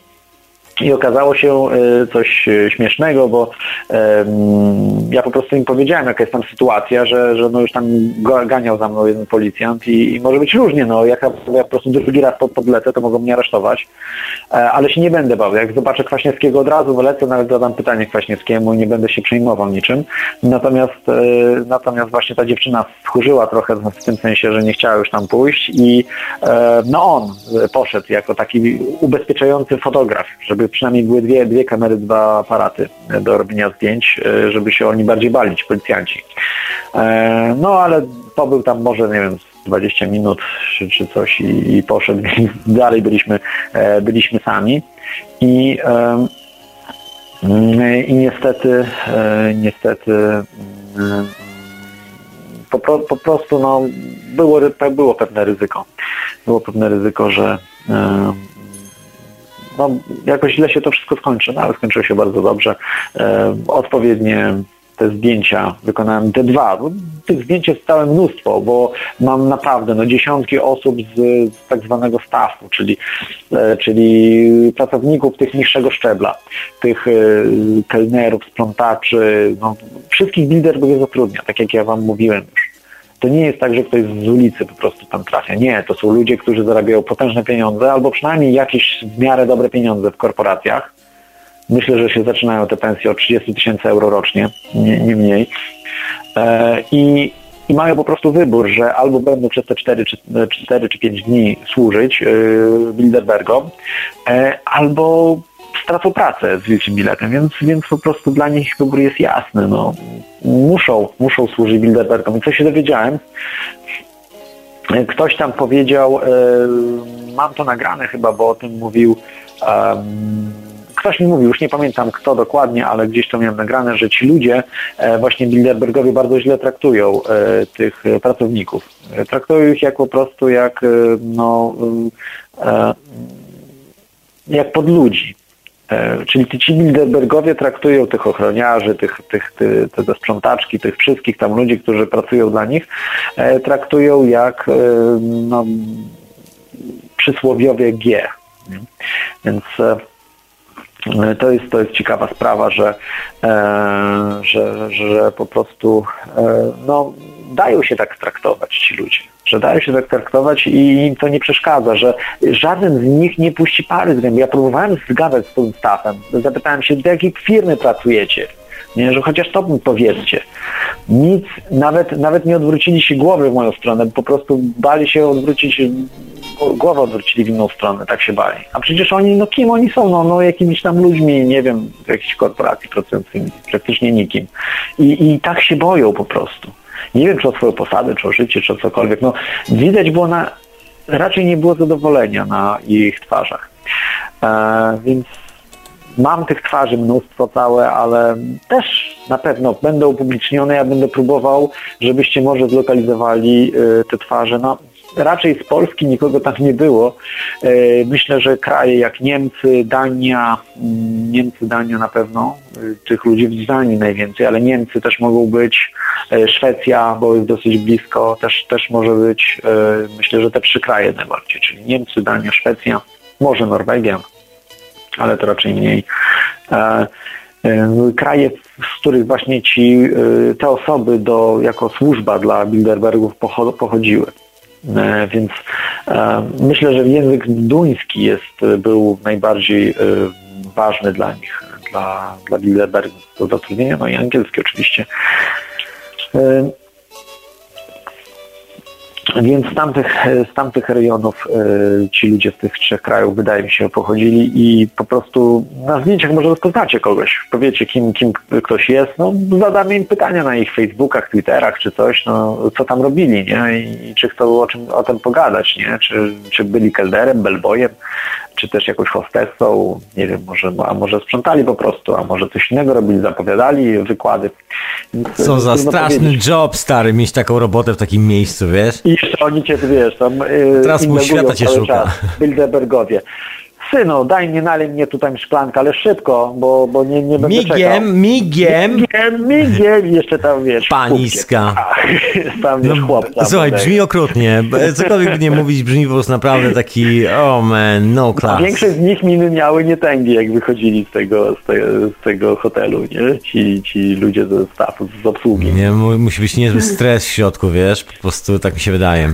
I okazało się coś śmiesznego, bo ja po prostu im powiedziałem, jaka jest tam sytuacja, że no już tam ganiał za mną jeden policjant i może być różnie, no jak ja po prostu drugi raz podlecę, to mogą mnie aresztować, ale się nie będę bał. Jak zobaczę Kwaśniewskiego od razu wylecę, nawet zadam pytanie Kwaśniewskiemu i nie będę się przejmował niczym. Natomiast właśnie ta dziewczyna skurzyła trochę w tym sensie, że nie chciała już tam pójść i no on poszedł jako taki ubezpieczający fotograf, żeby przynajmniej były dwie kamery, dwa aparaty do robienia zdjęć, żeby się oni bardziej bali, ci policjanci. No ale pobył tam może, nie wiem, 20 minut czy coś i poszedł. Dalej byliśmy sami i niestety po prostu no, było pewne ryzyko, że no, jakoś źle się to wszystko skończy, no, ale skończyło się bardzo dobrze. Odpowiednie te zdjęcia wykonałem, te dwa. Tych zdjęć jest całe mnóstwo, bo mam naprawdę no, dziesiątki osób z tak zwanego staffu, czyli pracowników tych niższego szczebla, tych kelnerów, sprzątaczy, no, wszystkich Bilderberg je zatrudnia, tak jak ja Wam mówiłem już. To nie jest tak, że ktoś z ulicy po prostu tam trafia. Nie, to są ludzie, którzy zarabiają potężne pieniądze, albo przynajmniej jakieś w miarę dobre pieniądze w korporacjach. Myślę, że się zaczynają te pensje od 30 000 euro rocznie, nie mniej. I mają po prostu wybór, że albo będą przez te 4 czy 5 dni służyć Bilderbergom, albo stracą pracę z wielkim biletem, więc po prostu dla nich wybór jest jasny. No. Muszą służyć Bilderbergom. I co się dowiedziałem? Ktoś tam powiedział, mam to nagrane chyba, bo o tym mówił, ktoś mi mówił, już nie pamiętam kto dokładnie, ale gdzieś to miałem nagrane, że ci ludzie, właśnie Bilderbergowie, bardzo źle traktują tych pracowników. Traktują ich jak po prostu jak pod ludzi. Czyli ci Bilderbergowie traktują tych ochroniarzy, te sprzątaczki, tych wszystkich tam ludzi, którzy pracują dla nich, traktują jak no, przysłowiowie G. Więc to jest ciekawa sprawa, że po prostu no, dają się tak traktować ci ludzie. Że dają się tak traktować i im to nie przeszkadza, że żaden z nich nie puści pary z ręki. Ja próbowałem zgadać z tym stafem, zapytałem się, do jakiej firmy pracujecie, nie? Że chociaż to mi powiedzcie. Nic, nawet nie odwrócili się głowy w moją stronę, po prostu bali się odwrócić, głowę odwrócili w inną stronę, tak się bali. A przecież oni, no kim oni są? No jakimiś tam ludźmi, nie wiem, w jakiejś korporacji pracującymi, praktycznie nikim. I tak się boją po prostu. Nie wiem, czy o swoją posadę, czy o życie, czy o cokolwiek. No, widać było raczej nie było zadowolenia na ich twarzach. Więc mam tych twarzy mnóstwo całe, ale też na pewno będą upublicznione. Ja będę próbował, żebyście może zlokalizowali te twarze. No, raczej z Polski nikogo tam nie było. Myślę, że kraje jak Niemcy, Dania na pewno, tych ludzi w Danii najwięcej, ale Niemcy też mogą być, Szwecja, bo jest dosyć blisko, też może być, myślę, że te 3 kraje najbardziej, czyli Niemcy, Dania, Szwecja, może Norwegia, ale to raczej mniej. Kraje, z których właśnie te osoby jako służba dla Bilderbergów pochodziły. Więc myślę, że język duński był najbardziej ważny dla nich, dla Bilderbergów do zatrudnienia, no i angielski oczywiście. Więc z tamtych rejonów ci ludzie z tych 3 krajów, wydaje mi się, pochodzili i po prostu na zdjęciach może rozpoznacie kogoś, powiecie kim ktoś jest, no zadamy im pytania na ich Facebookach, Twitterach czy coś, no co tam robili, nie? I czy chcą o tym pogadać, nie? Czy byli kelnerem, bellboyem, czy też jakąś hostessą, nie wiem, może sprzątali po prostu, a może coś innego robili, zapowiadali wykłady. Co za straszny job, stary, mieć taką robotę w takim miejscu, wiesz? I jeszcze oni cię, wiesz, tam... Teraz pół świata cię szuka. Bilderbergowie. synu, daj mi, nalej mnie tutaj szklankę, ale szybko, bo nie będę migiem, czekał. Migiem, jeszcze tam, wiesz, paniska. Tam, wiesz, chłopca. Słuchaj, brzmi okrutnie, cokolwiek nie mówić, brzmi po prostu naprawdę taki, oh man, no class. Większość z nich miny miały nietęgie, jak wychodzili z tego hotelu, nie? Ci ludzie ze stafu, z obsługi. Nie, musi być niezły stres w środku, wiesz, po prostu tak mi się wydaje.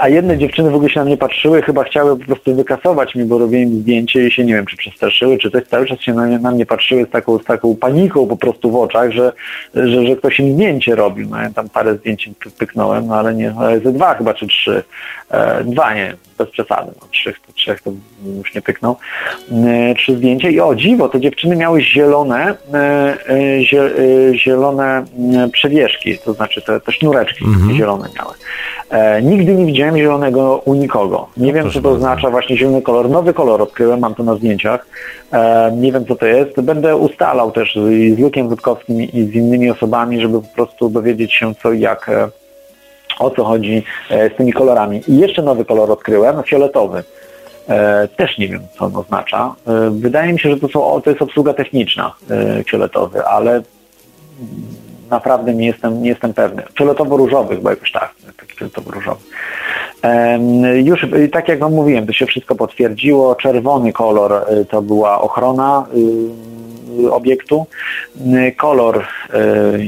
A jedne dziewczyny w ogóle się na mnie patrzyły, chyba chciały po prostu wykasować mi, bo robiłem zdjęcie i się, nie wiem, czy przestraszyły, czy coś, cały czas się na mnie patrzyły z taką paniką po prostu w oczach, że ktoś im zdjęcie robił. No ja tam parę zdjęć pyknąłem, no ale nie, ale ze dwa chyba, czy trzy. Dwa, nie, bez przesady, no, trzech to już nie pyknął. Trzy zdjęcia i o dziwo, te dziewczyny miały zielone przewieszki, to znaczy te sznureczki zielone miały. Nigdy nie widziałem zielonego u nikogo. Nie wiem, co to oznacza właśnie zielony kolor. Nowy kolor odkryłem, mam to na zdjęciach. Nie wiem, co to jest. Będę ustalał też z Lukiem Wódkowskim i z innymi osobami, żeby po prostu dowiedzieć się, co i jak, o co chodzi z tymi kolorami. I jeszcze nowy kolor odkryłem, fioletowy. Też nie wiem, co on oznacza. Wydaje mi się, że to jest obsługa techniczna, fioletowy, ale naprawdę nie jestem pewny. Fioletowo-różowy chyba jakoś tak. Fioletowo-różowy. Już tak jak wam mówiłem, to się wszystko potwierdziło. Czerwony kolor to była ochrona obiektu. Kolor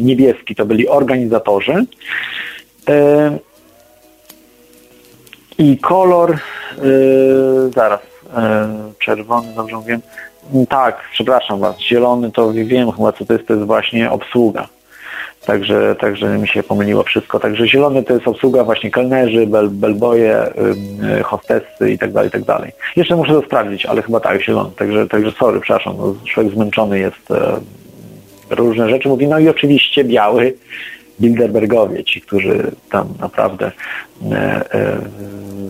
niebieski to byli organizatorzy. I kolor, zaraz, czerwony, dobrze mówiłem, tak, przepraszam was, zielony to wiem chyba, co to jest właśnie obsługa. Także mi się pomyliło wszystko. Także zielony to jest obsługa właśnie kelnerzy, bellboje, hostessy i tak dalej. Jeszcze muszę to sprawdzić, ale chyba tak, zielony. Także sorry, przepraszam, no, człowiek zmęczony jest, różne rzeczy mówi. No i oczywiście biały, Bilderbergowie, ci, którzy tam naprawdę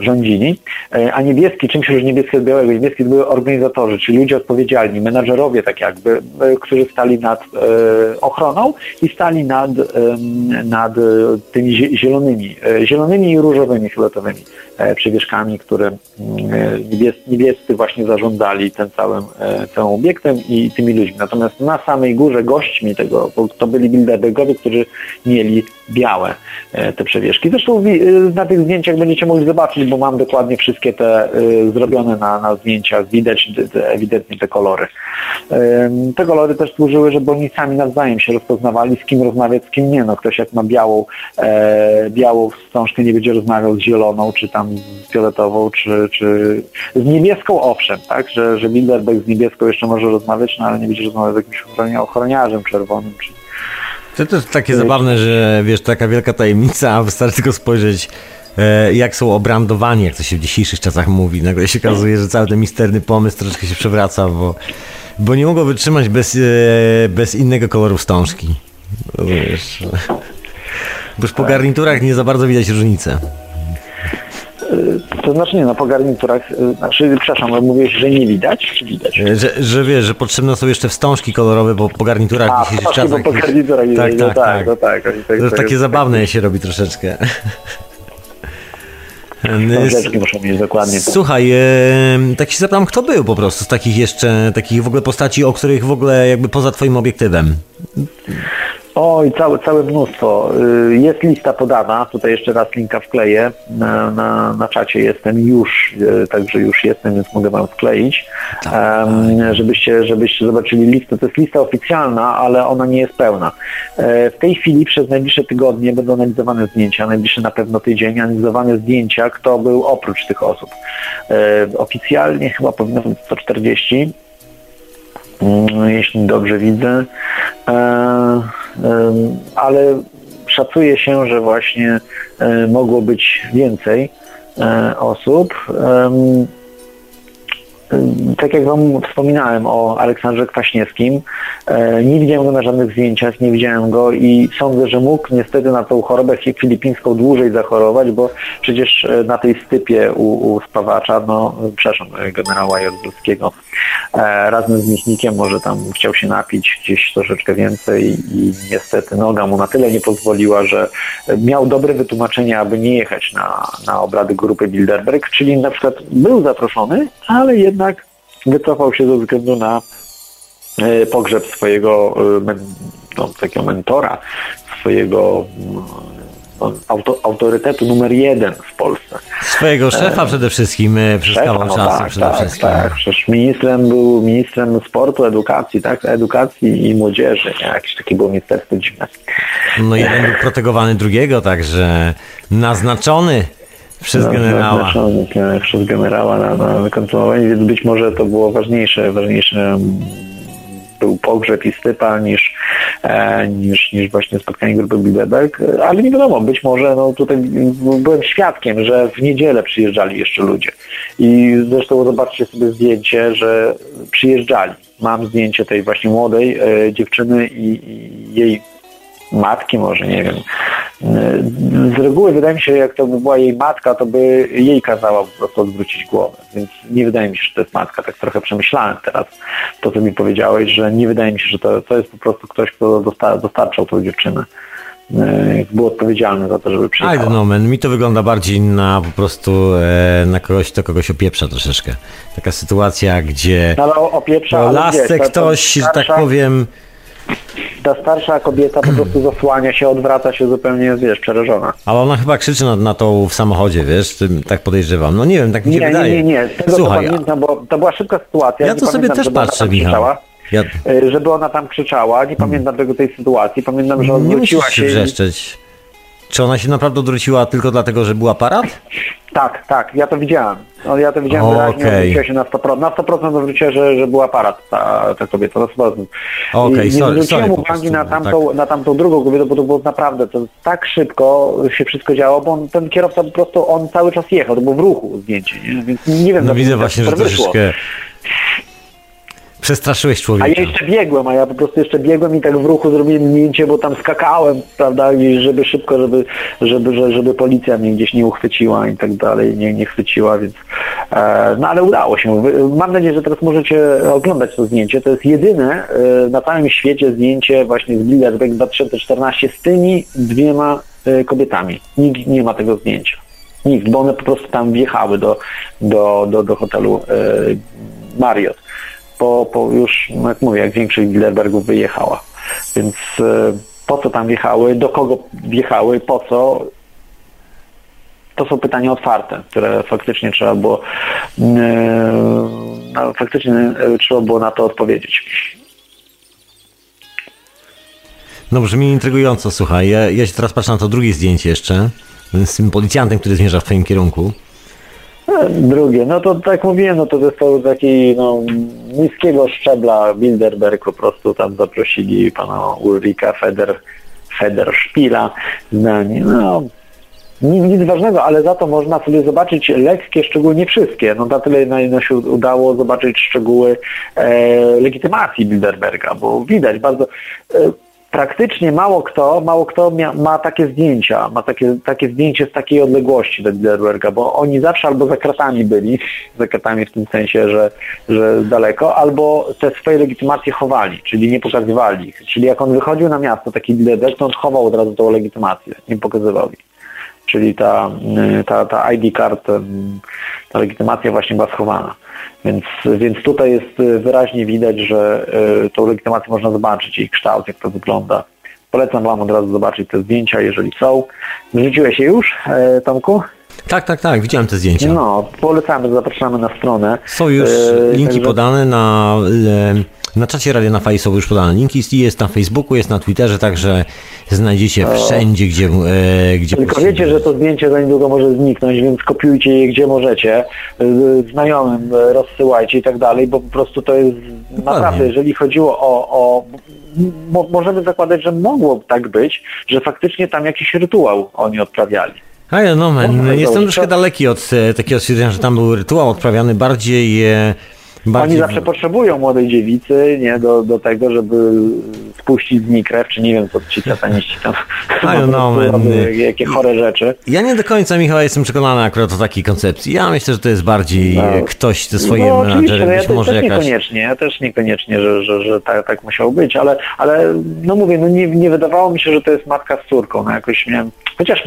rządzili, a niebieski, czymś już niebieski od białego, niebieski to były organizatorzy, czyli ludzie odpowiedzialni, menadżerowie tak jakby, którzy stali nad ochroną i stali nad tymi zielonymi i różowymi, fioletowymi przewieszkami, które niebiescy właśnie zarządzali całym obiektem i tymi ludźmi. Natomiast na samej górze gośćmi tego, to byli Bilderbergowie, którzy mieli białe te przewieszki. Zresztą na tych zdjęciach będziecie mogli zobaczyć, bo mam dokładnie wszystkie te zrobione na zdjęciach, widać ewidentnie te kolory. Te kolory też służyły, żeby oni sami nawzajem się rozpoznawali, z kim rozmawiać, z kim nie. No, ktoś jak ma białą wstążkę, nie będzie rozmawiał z zieloną, czy tam z fioletową, czy z niebieską, owszem, tak, że Bilderberg z niebieską jeszcze może rozmawiać, no ale nie będzie rozmawiał z jakimś ochroniarzem czerwonym, czy... To też takie zabawne, że wiesz, taka wielka tajemnica, wystarczy tylko spojrzeć, jak są obrandowani, jak to się w dzisiejszych czasach mówi. Nagle się okazuje, że cały ten misterny pomysł troszeczkę się przewraca, bo nie mogą wytrzymać bez innego koloru wstążki. Wiesz, bo już po garniturach nie za bardzo widać różnicę. To znaczy nie, no po garniturach, znaczy, przepraszam, mówiłeś, że nie widać, czy widać? Że wiesz, że potrzebne są jeszcze wstążki kolorowe, bo po garniturach w dzisiejszych czasach... Po garniturach tak, no tak, no tak. To jest takie zabawne się robi troszeczkę. Muszą mieć dokładnie. Słuchaj, tak się zapytam, kto był po prostu z takich jeszcze, takich w ogóle postaci, o których w ogóle jakby poza twoim obiektywem? Oj, całe mnóstwo. Jest lista podana, tutaj jeszcze raz linka wkleję, na czacie jestem już, także już jestem, więc mogę wam wkleić, żebyście zobaczyli listę. To jest lista oficjalna, ale ona nie jest pełna. W tej chwili przez najbliższe tygodnie będą analizowane zdjęcia, najbliższy na pewno tydzień, analizowane zdjęcia, kto był oprócz tych osób. Oficjalnie chyba powinno być 140, jeśli dobrze widzę, ale szacuje się, że właśnie mogło być więcej osób. Tak jak wam wspominałem o Aleksandrze Kwaśniewskim, Nie widziałem go na żadnych zdjęciach, nie widziałem go i sądzę, że mógł niestety na tą chorobę filipińską dłużej zachorować, bo przecież na tej stypie u spawacza, przepraszam, generała Jaruzelskiego, razem z Michnikiem może tam chciał się napić gdzieś troszeczkę więcej i niestety noga mu na tyle nie pozwoliła, że miał dobre wytłumaczenie, aby nie jechać na obrady grupy Bilderberg, czyli na przykład był zaproszony, ale jednak wycofał się ze względu na pogrzeb swojego takiego mentora, swojego autorytetu numer 1 w Polsce. Swojego szefa przede wszystkim przez kawał czasu przede wszystkim. Tak, przecież ministrem sportu, edukacji, tak? Edukacji i młodzieży. Jakieś takie było ministerstwo dziwne. No jeden był protegowany drugiego, także naznaczony przez generała. Przez generała na wykontynuowanie, więc być może to było ważniejsze był pogrzeb i stypa niż właśnie spotkanie grupy Bilderberg, ale nie wiadomo, być może tutaj byłem świadkiem, że w niedzielę przyjeżdżali jeszcze ludzie i zresztą zobaczcie sobie zdjęcie, że przyjeżdżali. Mam zdjęcie tej właśnie młodej dziewczyny i jej matki może, nie wiem. Z reguły wydaje mi się, jak to by była jej matka, to by jej kazała po prostu odwrócić głowę, więc nie wydaje mi się, że to jest matka, tak trochę przemyślałem teraz to, co mi powiedziałeś, że nie wydaje mi się, że to jest po prostu ktoś, kto dostarczał tą dziewczynę. Był odpowiedzialny za to, żeby przyjechała. Mi to wygląda bardziej na po prostu na kogoś, kto kogoś opieprza troszeczkę. Taka sytuacja, gdzie lasce ktoś, że tak powiem... Ta starsza kobieta po prostu zasłania się, odwraca się zupełnie, przerażona. Ale ona chyba krzyczy na to w samochodzie, tak podejrzewam. Tak mi się wydaje. Nie. Słuchaj, to pamiętam, bo to była szybka sytuacja. Ja to sobie też patrzę, Michał. Żeby ona tam krzyczała, nie pamiętam tego tej sytuacji. Pamiętam, że odwróciła się. Nie musisz się wrzeszczeć. Czy ona się naprawdę odwróciła tylko dlatego, że był aparat? Tak, ja to widziałem. Wyraźnie, odwróciła się na 100%. Na 100% odwróciła, że był aparat ta kobieta, na 100%. Nie zwróciłem uwagi na tamtą drugą kobietę, bo to było naprawdę, to tak szybko się wszystko działo, bo ten kierowca po prostu, on cały czas jechał, to było w ruchu zdjęcie, nie? Więc nie wiem, widzę właśnie, że troszeczkę... Przestraszyłeś człowieka. Ja po prostu jeszcze biegłem i tak w ruchu zrobiłem minięcie, bo tam skakałem, prawda, i żeby szybko, żeby policja mnie gdzieś nie uchwyciła i tak dalej, nie chwyciła, więc... ale udało się. Mam nadzieję, że teraz możecie oglądać to zdjęcie. To jest jedyne na całym świecie zdjęcie właśnie z Bilderberg 2014 z tymi dwiema kobietami. Nikt nie ma tego zdjęcia. Nikt, bo one po prostu tam wjechały do hotelu Marriott. Po już, jak mówię, jak większość Bilderbergów wyjechała. Więc po co tam wjechały, do kogo wjechały, po co? To są pytania otwarte, które faktycznie trzeba było na to odpowiedzieć. Brzmi intrygująco, słuchaj. Ja się teraz patrzę na to drugie zdjęcie jeszcze z tym policjantem, który zmierza w twoim kierunku. Drugie, to tak mówiłem, to zespół taki niskiego szczebla Bilderberg, po prostu tam zaprosili pana Ulrika Federszpila zdanie, nic ważnego, ale za to można sobie zobaczyć lekkie szczegóły, nie wszystkie. Na tyle nam się udało zobaczyć szczegóły legitymacji Bilderberga, bo widać bardzo... Praktycznie mało kto ma takie zdjęcia, ma takie zdjęcie z takiej odległości do Bilderberga, bo oni zawsze albo za kratami w tym sensie, że daleko, albo te swoje legitymacje chowali, czyli nie pokazywali ich. Czyli jak on wychodził na miasto, taki Bilderberg, to on chował od razu tą legitymację, nie pokazywał ich. Czyli ta ID card, ta legitymacja właśnie była schowana. Więc tutaj jest wyraźnie widać, że tą legitymację można zobaczyć, jej kształt, jak to wygląda. Polecam Wam od razu zobaczyć te zdjęcia, jeżeli są. Wrzuciłeś je już, Tomku? Tak, widziałem te zdjęcia. Polecamy, zapraszamy na stronę. Są już linki podane na czacie Radia na Fali, są już podane linki, jest na Facebooku, jest na Twitterze, także znajdziecie wszędzie, gdzie tylko posiadamy. Wiecie, że to zdjęcie za niedługo może zniknąć, więc kopiujcie je gdzie możecie, znajomym rozsyłajcie i tak dalej, bo po prostu to jest naprawdę, jeżeli chodziło o możemy zakładać, że mogło tak być, że faktycznie tam jakiś rytuał oni odprawiali. Jestem troszkę daleki od takiego stwierdzenia, że tam był rytuał odprawiany bardziej Oni zawsze potrzebują młodej dziewicy, nie, do tego, żeby spuścić z niej krew, czy nie wiem, co ci sataniści tam jakie chore rzeczy. Ja nie do końca, Michał, jestem przekonany akurat o takiej koncepcji. Ja myślę, że to jest bardziej ktoś ze swoim menadżerem, być może jakaś... Ja też niekoniecznie, że tak musiało być, ale no mówię, nie wydawało mi się, że to jest matka z córką, no jakoś miałem... Chociaż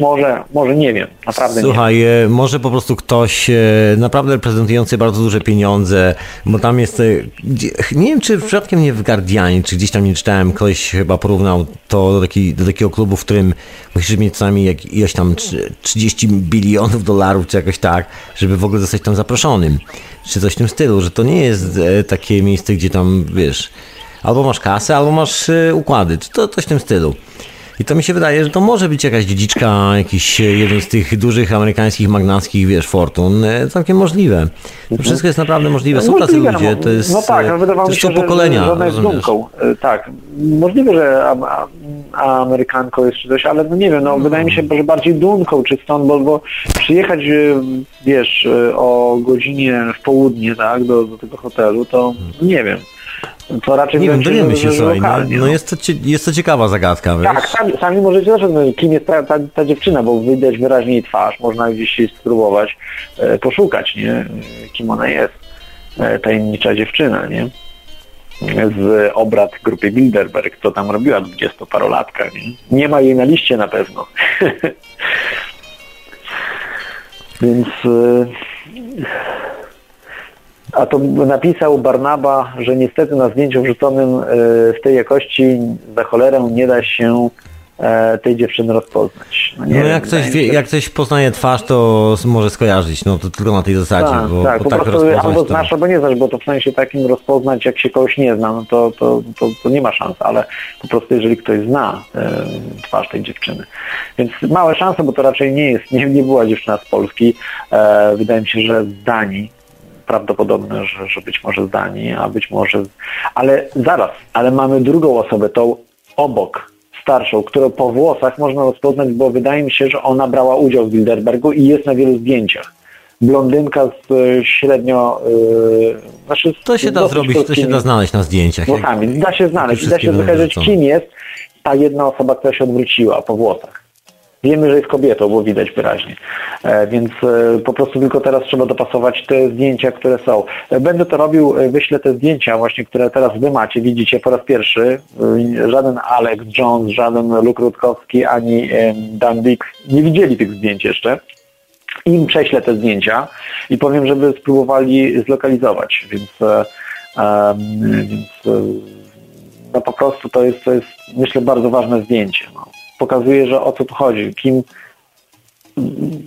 może nie wiem, naprawdę. Słuchaj, nie wiem. Może po prostu ktoś naprawdę reprezentujący bardzo duże pieniądze, bo tam jest, nie wiem, czy przypadkiem nie w Guardianie, czy gdzieś tam nie czytałem, ktoś chyba porównał to do takiego klubu, w którym musisz mieć co najmniej jakieś tam $30 bilionów, czy jakoś tak, żeby w ogóle zostać tam zaproszonym, czy coś w tym stylu, że to nie jest takie miejsce, gdzie tam, wiesz, albo masz kasę, albo masz układy, czy to coś w tym stylu. I to mi się wydaje, że to może być jakaś dziedziczka, jakiś jeden z tych dużych amerykańskich, magnackich, wiesz, fortun. Całkiem możliwe. To wszystko jest naprawdę możliwe. Są tacy ludzie, to jest... No tak, wydawało mi się, że ona jest dumką. Tak, możliwe, że Amerykanką jest czy coś, ale no nie wiem, no wydaje mi się, że bardziej dumką czy stąd, bo przyjechać, wiesz, o godzinie w południe, tak, do tego hotelu, to nie wiem. To raczej nie wiem, dowiemy się sobie. No jest to ciekawa zagadka. Wiesz? Tak, sami możecie zobaczyć, kim jest ta dziewczyna, bo widać wyraźnie jej twarz, można gdzieś jej spróbować poszukać, nie? Kim ona jest, tajemnicza dziewczyna, nie? Z obrad grupy Bilderberg, co tam robiła 20-parolatka, nie? Nie ma jej na liście na pewno. Więc... A to napisał Barnaba, że niestety na zdjęciu wrzuconym w tej jakości za cholerę nie da się tej dziewczyny rozpoznać. Jak ktoś poznaje twarz, to może skojarzyć, no to tylko na tej zasadzie. Albo znasz, albo nie znasz, bo to w sensie takim rozpoznać, jak się kogoś nie zna, no to nie ma szans, ale po prostu jeżeli ktoś zna twarz tej dziewczyny. Więc małe szanse, bo to raczej nie była dziewczyna z Polski, wydaje mi się, że z Danii. Prawdopodobne, że być może z Danii, a być może... Ale mamy drugą osobę, tą obok, starszą, którą po włosach można rozpoznać, bo wydaje mi się, że ona brała udział w Bilderbergu i jest na wielu zdjęciach. Blondynka z średnio... To się da znaleźć na zdjęciach. Włosami. Da się znaleźć, da się wykażeć, kim jest ta jedna osoba, która się odwróciła po włosach. Wiemy, że jest kobietą, bo widać wyraźnie. Więc po prostu tylko teraz trzeba dopasować te zdjęcia, które są. Będę to robił, wyślę te zdjęcia właśnie, które teraz wy macie, widzicie po raz pierwszy. Żaden Alex Jones, żaden Luke Rutkowski, ani Dan Dix nie widzieli tych zdjęć jeszcze. Im prześlę te zdjęcia i powiem, żeby spróbowali zlokalizować. Więc po prostu to jest myślę bardzo ważne zdjęcie. No. Pokazuje, że o co tu chodzi,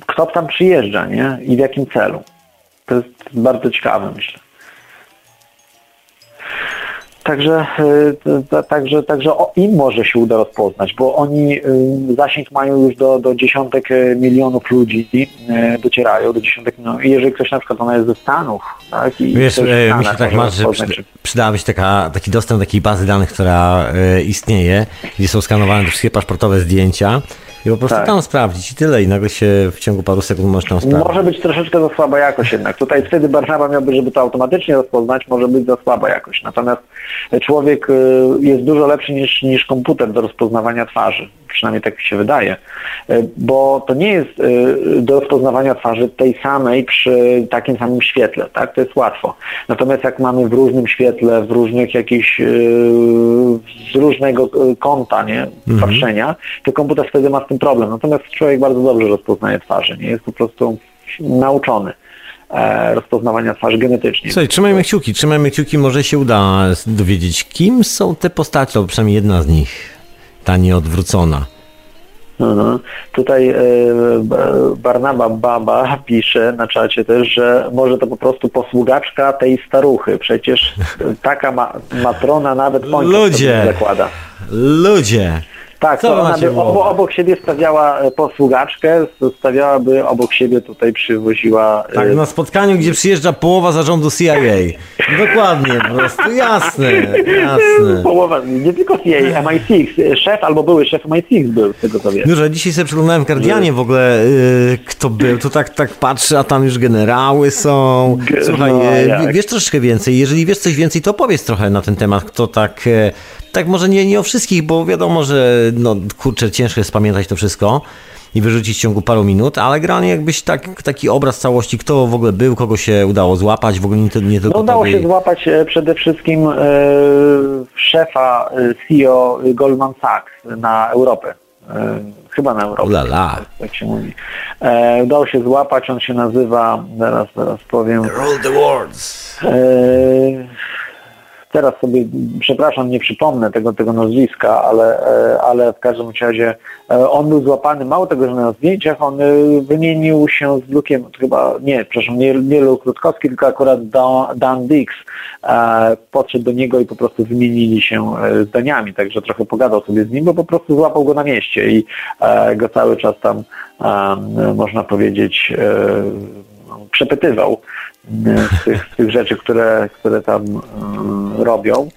kto tam przyjeżdża, nie? I w jakim celu. To jest bardzo ciekawe, myślę. Także im może się uda rozpoznać, bo oni zasięg mają już do dziesiątek milionów ludzi, docierają do dziesiątek milionów. I jeżeli ktoś na przykład ona jest ze Stanów, tak? Wiesz, mi się tak marzy, że przydałaby się taki dostęp do takiej bazy danych, która istnieje, gdzie są skanowane wszystkie paszportowe zdjęcia. I po prostu tam sprawdzić i tyle, i nagle się w ciągu paru sekund możesz tam sprawdzić. Może być troszeczkę za słaba jakość jednak. Tutaj wtedy Barnaba miałby, żeby to automatycznie rozpoznać, może być za słaba jakość. Natomiast człowiek jest dużo lepszy niż komputer do rozpoznawania twarzy. Przynajmniej tak mi się wydaje. Bo to nie jest do rozpoznawania twarzy tej samej przy takim samym świetle, tak? To jest łatwo. Natomiast jak mamy w różnym świetle, w różnych jakichś, z różnego kąta, nie? Patrzenia, to komputer wtedy ma z tym problem. Natomiast człowiek bardzo dobrze rozpoznaje twarzy, nie? Jest po prostu nauczony rozpoznawania twarzy genetycznie. Słuchaj, trzymajmy kciuki, może się uda dowiedzieć, kim są te postacie, albo przynajmniej jedna z nich. Ta nieodwrócona. Tutaj Barnaba Baba pisze na czacie też, że może to po prostu posługaczka tej staruchy. Przecież taka matrona nawet pończę zakłada. Ludzie! Tak, to ona by obok siebie stawiała posługaczkę, stawiałaby obok siebie, tutaj przywoziła... Tak, na spotkaniu, gdzie przyjeżdża połowa zarządu CIA. Dokładnie, po prostu, jasne. Połowa, nie tylko z jej, MI6, szef albo były szef MI6 był, z tego co wiem. Dużo, dzisiaj sobie przeglądałem w Guardianie w ogóle, kto był, to tak patrzę, a tam już generały są. Słuchaj, wiesz troszeczkę więcej, jeżeli wiesz coś więcej, to powiedz trochę na ten temat, kto tak... Tak może nie o wszystkich, bo wiadomo, że ciężko jest pamiętać to wszystko i wyrzucić w ciągu paru minut, ale granie jakbyś taki obraz całości, kto w ogóle był, kogo się udało złapać, w ogóle nie tylko... Udało się złapać przede wszystkim szefa, CEO Goldman Sachs na Europę. Chyba na Europę. Tak się mówi. Udało się złapać, on się nazywa, zaraz powiem... Roll the words. Teraz sobie, przepraszam, nie przypomnę tego nazwiska, ale w każdym razie on był złapany, mało tego, że na zdjęciach on wymienił się z Luke'em, nie Luke Rutkowski, tylko akurat Dan Dix podszedł do niego i po prostu wymienili się zdaniami, także trochę pogadał sobie z nim, bo po prostu złapał go na mieście i go cały czas tam, można powiedzieć, przepytywał z tych rzeczy, które tam robią,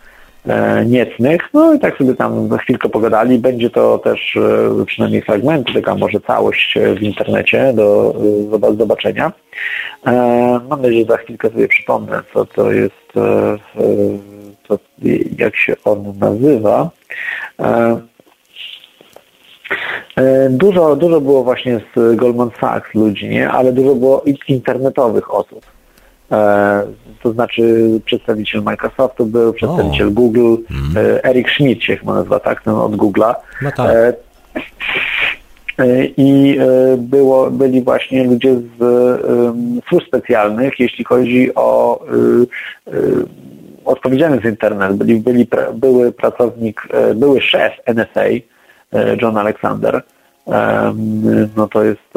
niecnych, i tak sobie tam chwilkę pogadali. Będzie to też przynajmniej fragmenty, taka może całość w internecie do zobaczenia. Mam nadzieję, że za chwilkę sobie przypomnę, co to jest, jak się on nazywa. Dużo było właśnie z Goldman Sachs ludzi, nie? Ale dużo było internetowych osób. To znaczy przedstawiciel Microsoftu był, przedstawiciel Google, Eric Schmidt się chyba nazywa, tak? Ten od Google'a. No tak. I byli właśnie ludzie z służb specjalnych, jeśli chodzi o odpowiedzialnych za internet. Były szef NSA, John Alexander. To jest...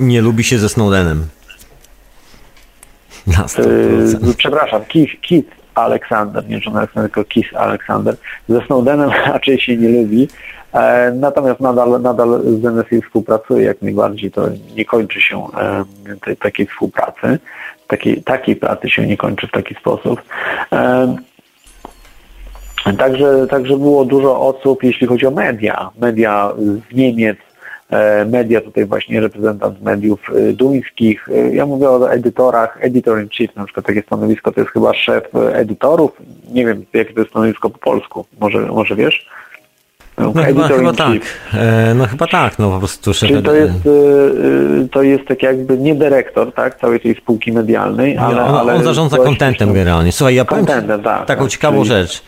Nie lubi się ze Snowdenem. Przepraszam, Keith Alexander, nie John Alexander, tylko Keith Alexander. Ze Snowdenem raczej się nie lubi, natomiast nadal z NSA współpracuje jak najbardziej, to nie kończy się takiej współpracy, takiej pracy się nie kończy w taki sposób. Także było dużo osób, jeśli chodzi o media z Niemiec, media, tutaj właśnie reprezentant mediów duńskich. Ja mówię o edytorach, editor in chief, na przykład takie stanowisko, to jest chyba szef edytorów, nie wiem jakie to jest stanowisko po polsku, może wiesz? Chyba tak, po prostu szef. Czyli to jest tak jakby nie dyrektor, tak, całej tej spółki medialnej, ale on zarządza kontentem generalnie. Słuchaj, ja powiem taką ciekawą rzecz,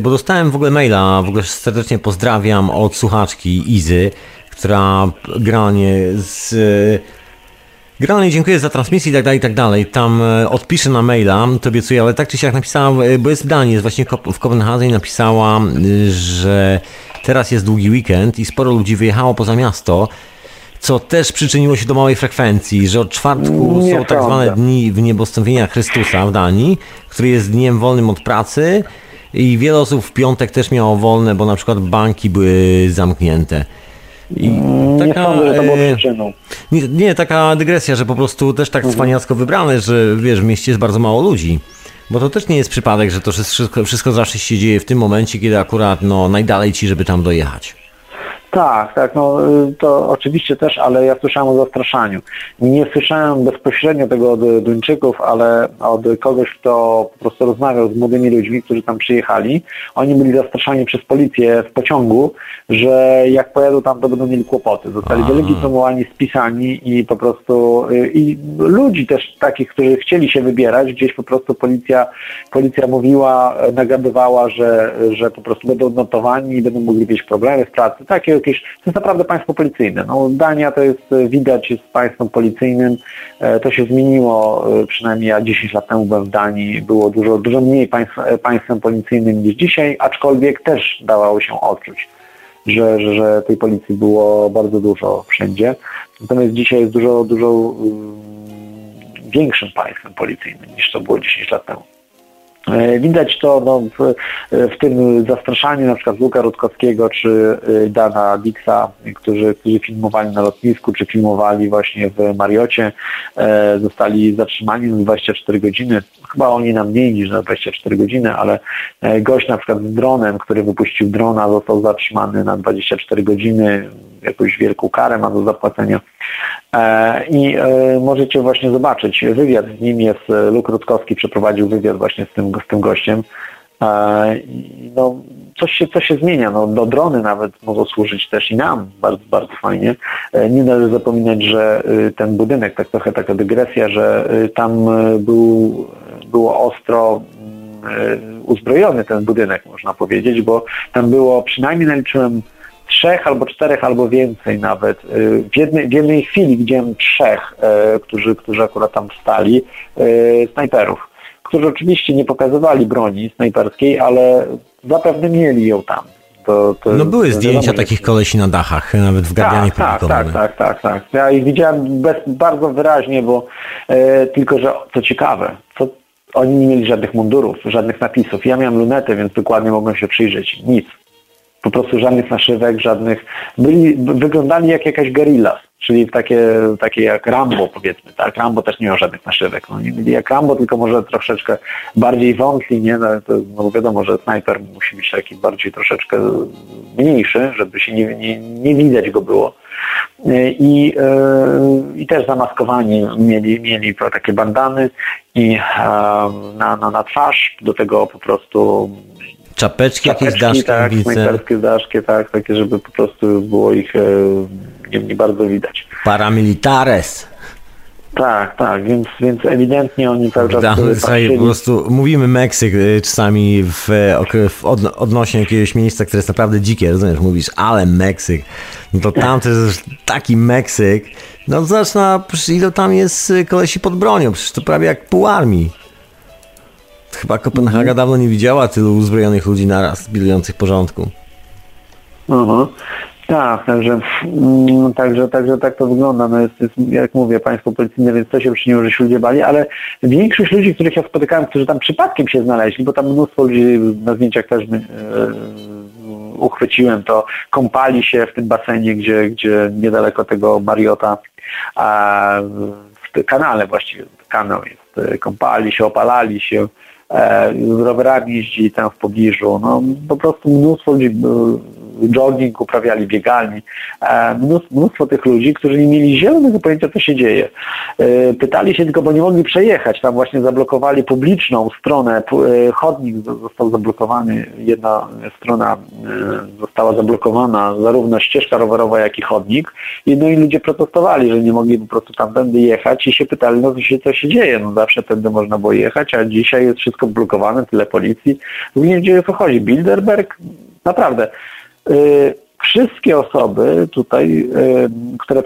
bo dostałem w ogóle maila, w ogóle serdecznie pozdrawiam od słuchaczki Izy, która generalnie dziękuję za transmisję i tak dalej. Tam odpiszę na maila, to obiecuję, ale tak czy siak napisała, bo jest zdanie, jest właśnie w Kopenhadze i napisała, że teraz jest długi weekend i sporo ludzi wyjechało poza miasto, co też przyczyniło się do małej frekwencji, że od czwartku są tak zwane dni wniebostąpienia Chrystusa w Danii, który jest dniem wolnym od pracy i wiele osób w piątek też miało wolne, bo na przykład banki były zamknięte. Taka dygresja, że po prostu też tak cwaniacko wybrane, że wiesz, w mieście jest bardzo mało ludzi, bo to też nie jest przypadek, że to wszystko zawsze się dzieje w tym momencie, kiedy akurat najdalej ci, żeby tam dojechać. Tak, to oczywiście też, ale ja słyszałem o zastraszaniu. Nie słyszałem bezpośrednio tego od Duńczyków, ale od kogoś, kto po prostu rozmawiał z młodymi ludźmi, którzy tam przyjechali. Oni byli zastraszani przez policję w pociągu, że jak pojadą tam, to będą mieli kłopoty. Zostali wylegitymowani, spisani i po prostu... I ludzi też takich, którzy chcieli się wybierać, gdzieś po prostu policja mówiła, nagadywała, że po prostu będą odnotowani i będą mogli mieć problemy w pracy. To jest naprawdę państwo policyjne. Dania to jest, widać, jest państwem policyjnym. To się zmieniło, przynajmniej ja 10 lat temu byłem w Danii, było dużo mniej państwem policyjnym niż dzisiaj, aczkolwiek też dawało się odczuć, że tej policji było bardzo dużo wszędzie. Natomiast dzisiaj jest dużo większym państwem policyjnym niż to było 10 lat temu. Widać to w tym zastraszaniu na przykład Łuka Rutkowskiego czy Dana Dixa, którzy filmowali na lotnisku, czy filmowali właśnie w Mariocie, zostali zatrzymani na 24 godziny. Chyba oni na mniej niż na 24 godziny, ale gość na przykład z dronem, który wypuścił drona, został zatrzymany na 24 godziny, jakąś wielką karę ma do zapłacenia. I możecie właśnie zobaczyć, wywiad z nim jest, Luk Rutkowski przeprowadził wywiad właśnie z tym gościem. No, coś się zmienia, no, do drony nawet mogą służyć też i nam, bardzo, bardzo fajnie. Nie należy zapominać, że ten budynek, tak trochę taka dygresja, że tam było ostro uzbrojony ten budynek, można powiedzieć, bo tam było, przynajmniej naliczyłem 3 albo 4 albo więcej nawet. W jednej chwili widziałem 3, którzy akurat tam stali, snajperów, którzy oczywiście nie pokazywali broni snajperskiej, ale zapewne mieli ją tam. To były zdjęcia takich kolesi na dachach, nawet w Guardianie publikowane. Tak. Ja ich widziałem bardzo wyraźnie, bo tylko, że co ciekawe, oni nie mieli żadnych mundurów, żadnych napisów. Ja miałem lunetę, więc dokładnie mogłem się przyjrzeć. Nic. Po prostu żadnych naszywek, żadnych... Wyglądali jak jakaś gorilla, czyli takie jak Rambo, powiedzmy. Tak, Rambo też nie miał żadnych naszywek. No, nie byli jak Rambo, tylko może troszeczkę bardziej wątli, nie? No wiadomo, że snajper musi być taki bardziej troszeczkę mniejszy, żeby się nie widać go było. I też zamaskowani mieli takie bandany i na twarz, do tego po prostu... Czapeczki jakieś, daszki, tak, snajperskie daszki, tak, takie, żeby po prostu było ich nie bardzo widać. Paramilitares. Tak, więc ewidentnie oni cały czas... Po prostu mówimy Meksyk czasami odnośnie jakiegoś miejsca, które jest naprawdę dzikie, rozumiesz, mówisz, ale Meksyk, no to tam to jest taki Meksyk, no zaczyna, ile tam jest kolesi pod bronią, przecież to prawie jak pół armii. Chyba Kopenhaga dawno nie widziała tylu uzbrojonych ludzi naraz, pilnujących porządku. Tak, także tak to wygląda. No jest, jak mówię, państwo policyjne, więc to się przyczyniło, że się ludzie bali, ale większość ludzi, których ja spotykałem, którzy tam przypadkiem się znaleźli, bo tam mnóstwo ludzi na zdjęciach też uchwyciłem, to kąpali się w tym basenie, gdzie niedaleko tego Mariota, a w kanale właściwie, kanał jest. Kąpali się, opalali się, z rowerami jeździli tam w pobliżu. No, po prostu mnóstwo ludzi, jogging uprawiali, biegali. Mnóstwo tych ludzi, którzy nie mieli zielonego pojęcia, co się dzieje. Pytali się tylko, bo nie mogli przejechać. Tam właśnie zablokowali publiczną stronę. Chodnik został zablokowany. Jedna strona została zablokowana, zarówno ścieżka rowerowa, jak i chodnik. I ludzie protestowali, że nie mogli po prostu tamtędy jechać i się pytali, co się dzieje. No zawsze tędy można było jechać, a dzisiaj jest wszystko blokowane, tyle policji. Nie wiem, gdzie to chodzi. Bilderberg? Naprawdę. Wszystkie osoby tutaj, które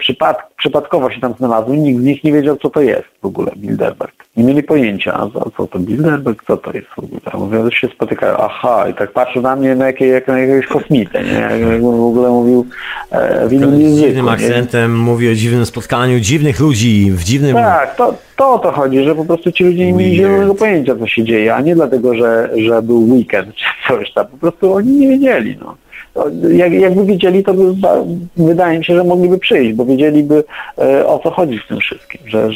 przypadkowo się tam znalazły, nikt z nich nie wiedział, co to jest w ogóle Bilderberg. Nie mieli pojęcia, co to Bilderberg, co to jest w ogóle. Mówię, się spotykają, i tak patrzył na mnie jak na jakiegoś kosmitę, nie? Jakbym w ogóle mówił w innym języku. Z dziwnym akcentem, mówi o dziwnym spotkaniu dziwnych ludzi, w dziwnym... Tak, to o to chodzi, że po prostu ci ludzie nie mieli zielonego pojęcia, co się dzieje, a nie dlatego, że był weekend czy coś tam. Po prostu oni nie wiedzieli, no. Jakby wiedzieli, to wydaje mi się, że mogliby przyjść, bo wiedzieliby o co chodzi w tym wszystkim, że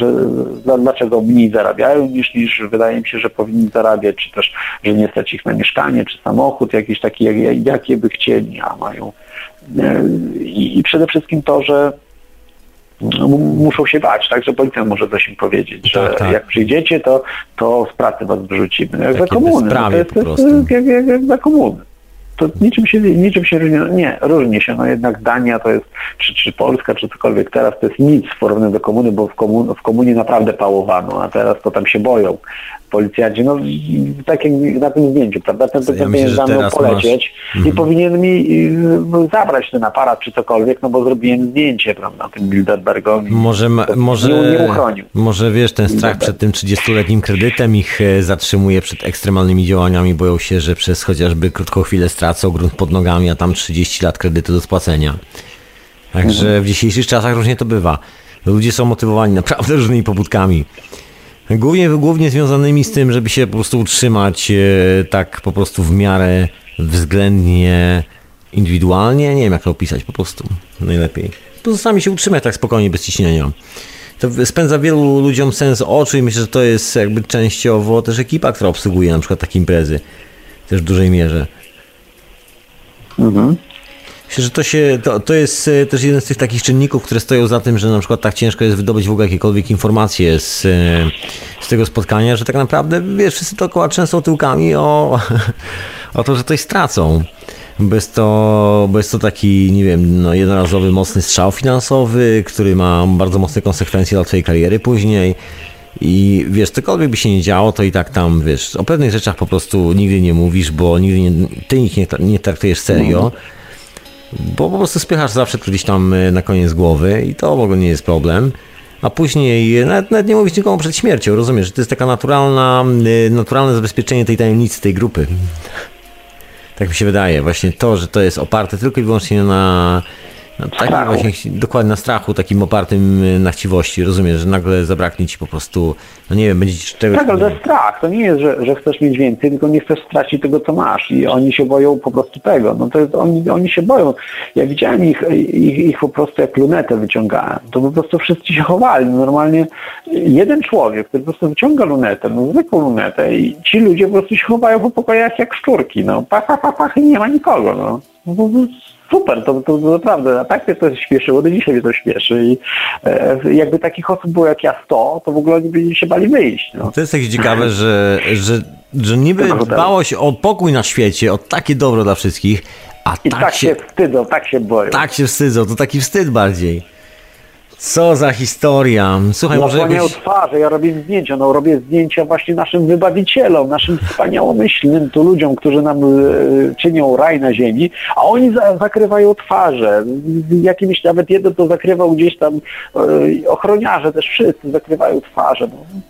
dlaczego mniej zarabiają niż wydaje mi się, że powinni zarabiać, czy też, że nie stać ich na mieszkanie, czy samochód jakiś taki, jakie by chcieli, a mają. I przede wszystkim to, że muszą się bać, tak, że policjant może coś im powiedzieć, że tak. Jak przyjdziecie, to z pracy was wyrzucimy. Jak za komuny. No to jest jak za komuny. To niczym się różni, nie, różni się, no jednak Dania to jest, czy Polska, czy cokolwiek teraz, to jest nic w porównaniu do komuny, bo w komunie naprawdę pałowano, a teraz to tam się boją policjanci, no tak jak na tym zdjęciu, prawda, ten pieniądz miał polecieć i powinien mi zabrać ten aparat, czy cokolwiek, no bo zrobiłem zdjęcie, prawda, tym Bilderbergowi. Nie uchronił. Może wiesz, ten strach przed tym 30-letnim kredytem ich zatrzymuje przed ekstremalnymi działaniami, boją się, że przez chociażby krótką chwilę tracą grunt pod nogami, a tam 30 lat kredytu do spłacenia. Także w dzisiejszych czasach różnie to bywa. Ludzie są motywowani naprawdę różnymi pobudkami. Głównie związanymi z tym, żeby się po prostu utrzymać tak po prostu w miarę względnie indywidualnie, nie wiem jak to opisać po prostu najlepiej. Pozostami się utrzymać tak spokojnie, bez ciśnienia. To spędza wielu ludziom sens oczu i myślę, że to jest jakby częściowo też ekipa, która obsługuje na przykład takie imprezy. Też w dużej mierze. Mhm. Myślę, że to jest też jeden z tych takich czynników, które stoją za tym, że na przykład tak ciężko jest wydobyć w ogóle jakiekolwiek informacje z tego spotkania, że tak naprawdę wiesz, wszyscy dookoła często tyłkami o to, że coś stracą. Bo jest to taki, nie wiem, no, jednorazowy mocny strzał finansowy, który ma bardzo mocne konsekwencje dla twojej kariery później. I wiesz, cokolwiek by się nie działo, to i tak tam, wiesz, o pewnych rzeczach po prostu nigdy nie mówisz, bo nigdy nie traktujesz serio. Bo po prostu spychasz zawsze to gdzieś tam na koniec głowy i to w ogóle nie jest problem. A później nawet nie mówisz nikomu przed śmiercią, rozumiesz, że to jest taka naturalne zabezpieczenie tej tajemnicy, tej grupy. Tak mi się wydaje, właśnie to, że to jest oparte tylko i wyłącznie na takim właśnie, dokładnie na strachu, takim opartym na chciwości, rozumiesz, że nagle zabraknie ci po prostu, no nie wiem, będzie ci czegoś... Tak, ale strach, to nie jest, że chcesz mieć więcej, tylko nie chcesz stracić tego, co masz i oni się boją po prostu tego, no to jest, oni się boją. Ja widziałem ich po prostu jak lunetę wyciągałem, to po prostu wszyscy się chowali, normalnie jeden człowiek, który po prostu wyciąga lunetę, no zwykłą lunetę i ci ludzie po prostu się chowają po pokojach jak szczurki, no pach i nie ma nikogo, no. Super, to naprawdę, a tak mnie to śpieszyło, do dzisiaj mnie to śpieszy i jakby takich osób było jak ja 100, to w ogóle oni by się bali wyjść. No. To jest jakieś ciekawe, że niby dbało się o pokój na świecie, o takie dobro dla wszystkich, a tak się wstydzą, tak się boją. Tak się wstydzą, to taki wstyd bardziej. Co za historia. Słuchaj, może jakoś... twarze, ja robię zdjęcia, no robię zdjęcia właśnie naszym wybawicielom, naszym wspaniałomyślnym tu ludziom, którzy nam czynią raj na ziemi, a oni zakrywają twarze. Jakimś nawet jeden to zakrywał gdzieś tam, ochroniarze też wszyscy zakrywają twarze. No.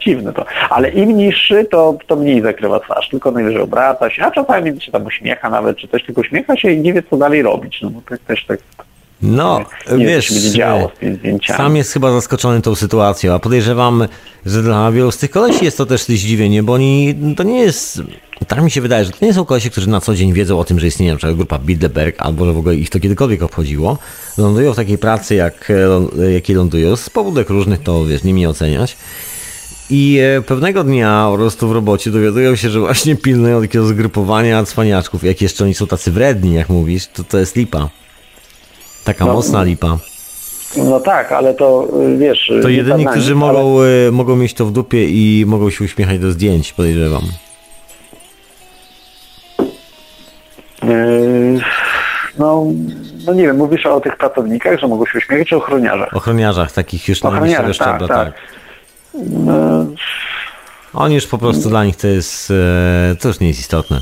Dziwne to. Ale im niższy, to mniej zakrywa twarz, tylko najwyżej obraca się, a czasami się tam uśmiecha nawet, czy też tylko uśmiecha się i nie wie co dalej robić. No tak też tak... No, nie wiesz, sam jest chyba zaskoczony tą sytuacją, a podejrzewam, że dla wielu z tych kolesi jest to też zdziwienie, bo oni, to nie jest, tak mi się wydaje, że to nie są kolesi, którzy na co dzień wiedzą o tym, że istnieje na przykład grupa Bilderberg, albo że w ogóle ich to kiedykolwiek obchodziło, lądują w takiej pracy, jakiej lądują, z powodów różnych to, wiesz, nie mnie oceniać. I pewnego dnia po prostu w robocie dowiadują się, że właśnie pilnują takiego zgrupowania cwaniaczków, jak jeszcze oni są tacy wredni, jak mówisz, to jest lipa. Taka mocna lipa. No tak, ale to wiesz... To jedyni, którzy mogą mieć to w dupie i mogą się uśmiechać do zdjęć, podejrzewam. No nie wiem, mówisz o tych pracownikach, że mogą się uśmiechać, czy ochroniarzach? Ochroniarzach, takich już najwyższego szczebla, tak. Oni już po prostu dla nich to jest... To już nie jest istotne.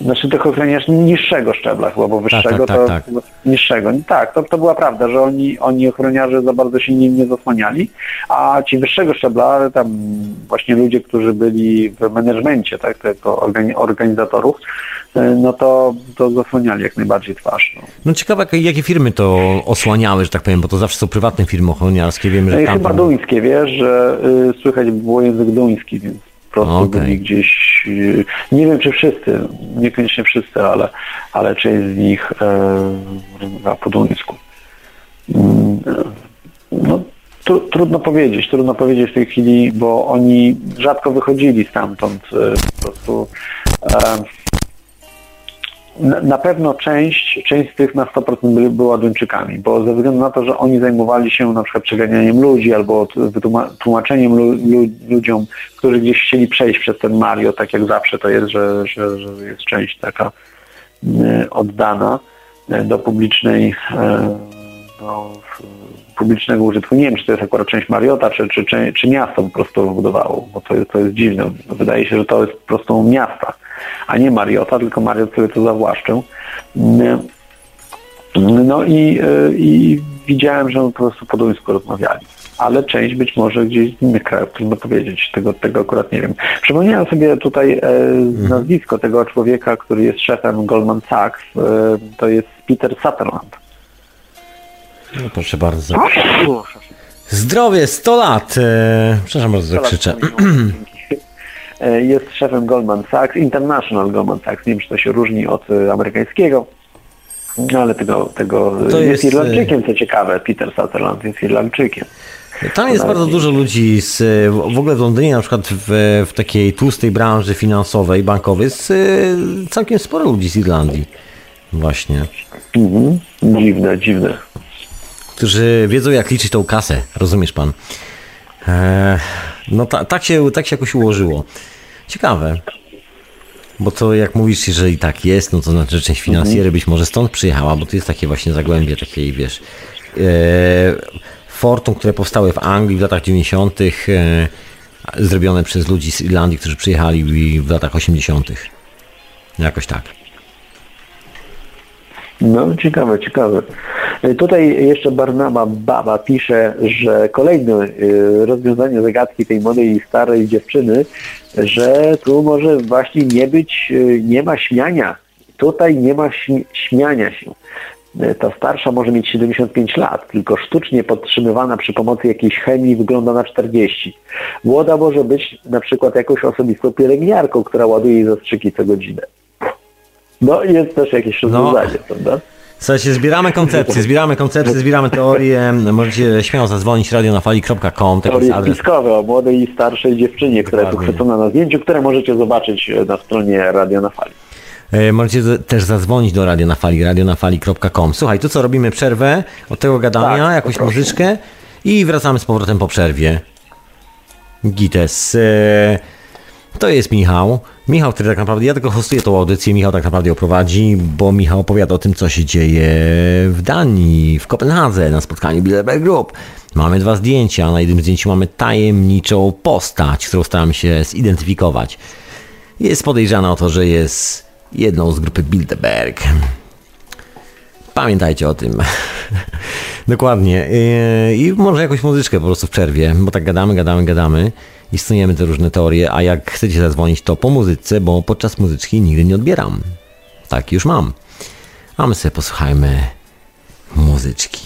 Znaczy tych ochroniarzy niższego szczebla chyba, bo wyższego tak. Niższego. Tak, to była prawda, że oni ochroniarze za bardzo się nim nie zasłaniali, a ci wyższego szczebla, tam właśnie ludzie, którzy byli w menedżmencie, tak, to organizatorów, no to zasłaniali jak najbardziej twarz. No, ciekawe, jakie firmy to osłaniały, że tak powiem, bo to zawsze są prywatne firmy ochroniarskie. Wiem, że tam... Chyba duńskie, wiesz, że słychać było język duński, więc... Po prostu byli gdzieś, nie wiem czy wszyscy, niekoniecznie wszyscy, ale część z nich po duńsku. No, trudno powiedzieć w tej chwili, bo oni rzadko wychodzili stamtąd. Po prostu na pewno część z tych na 100% była Duńczykami, bo ze względu na to, że oni zajmowali się na przykład przeganianiem ludzi albo tłumaczeniem ludziom, którzy gdzieś chcieli przejść przez ten Mario, tak jak zawsze to jest, że jest część taka oddana do publicznego użytku. Nie wiem, czy to jest akurat część Mariota, czy miasto po prostu wybudowało, bo to jest dziwne. Wydaje się, że to jest po prostu miasta, a nie Mariota, tylko Mariot sobie to zawłaszczył. No i widziałem, że po prostu po duńsku rozmawiali. Ale część być może gdzieś z innych krajów, trudno powiedzieć, tego akurat nie wiem. Przypomniałem sobie tutaj nazwisko tego człowieka, który jest szefem Goldman Sachs, to jest Peter Sutherland. No proszę bardzo. Zdrowie, 100 lat. Przepraszam bardzo, krzyczę. Jest szefem Goldman Sachs, International Goldman Sachs. Nie wiem, czy to się różni od amerykańskiego, ale tego jest Irlandczykiem, co ciekawe. Peter Sutherland jest Irlandczykiem. Tam jest bardzo dużo ludzi w ogóle w Londynie, na przykład w takiej tłustej branży finansowej, bankowej, jest całkiem sporo ludzi z Irlandii. Właśnie. Mhm. Dziwne. Którzy wiedzą, jak liczyć tą kasę, rozumiesz pan? No tak się jakoś ułożyło. Ciekawe. Bo to jak mówisz, jeżeli tak jest, no to znaczy, że część finansjery być może stąd przyjechała, bo to jest takie właśnie zagłębie takiej, wiesz, fortun, które powstały w Anglii w latach 90., zrobione przez ludzi z Irlandii, którzy przyjechali w latach 80. Jakoś tak. No, ciekawe. Tutaj jeszcze Barnaba Baba pisze, że kolejne rozwiązanie zagadki tej młodej i starej dziewczyny, że tu może właśnie nie być, nie ma śmiania. Tutaj nie ma śmiania się. Ta starsza może mieć 75 lat, tylko sztucznie podtrzymywana przy pomocy jakiejś chemii wygląda na 40. Młoda może być na przykład jakąś osobistą pielęgniarką, która ładuje jej zastrzyki co godzinę. No i jest też jakieś rozwiązanie, prawda? Słuchajcie, zbieramy koncepcje, zbieramy teorie. Możecie śmiało zadzwonić radionafali.com. Teorie spiskowe o młodej i starszej dziewczynie, która jest uchwycona na zdjęciu, które możecie zobaczyć na stronie Radio na Fali. Możecie też zadzwonić do Radio na Fali, radionafali.com. Słuchaj, to co, robimy przerwę od tego gadania, tak, jakąś muzyczkę i wracamy z powrotem po przerwie. Gites. To jest Michał. Michał, który tak naprawdę, ja tylko hostuję tą audycję, Michał tak naprawdę ją prowadzi, bo Michał opowiada o tym, co się dzieje w Danii, w Kopenhadze, na spotkaniu Bilderberg Group. Mamy 2 zdjęcia, na jednym zdjęciu mamy tajemniczą postać, którą staramy się zidentyfikować. Jest podejrzana o to, że jest jedną z grupy Bilderberg. Pamiętajcie o tym. Dokładnie. I może jakąś muzyczkę po prostu w przerwie, bo tak gadamy. I stosujemy te różne teorie, a jak chcecie zadzwonić, to po muzyce, bo podczas muzyczki nigdy nie odbieram. Tak już mam. A my sobie posłuchajmy muzyczki.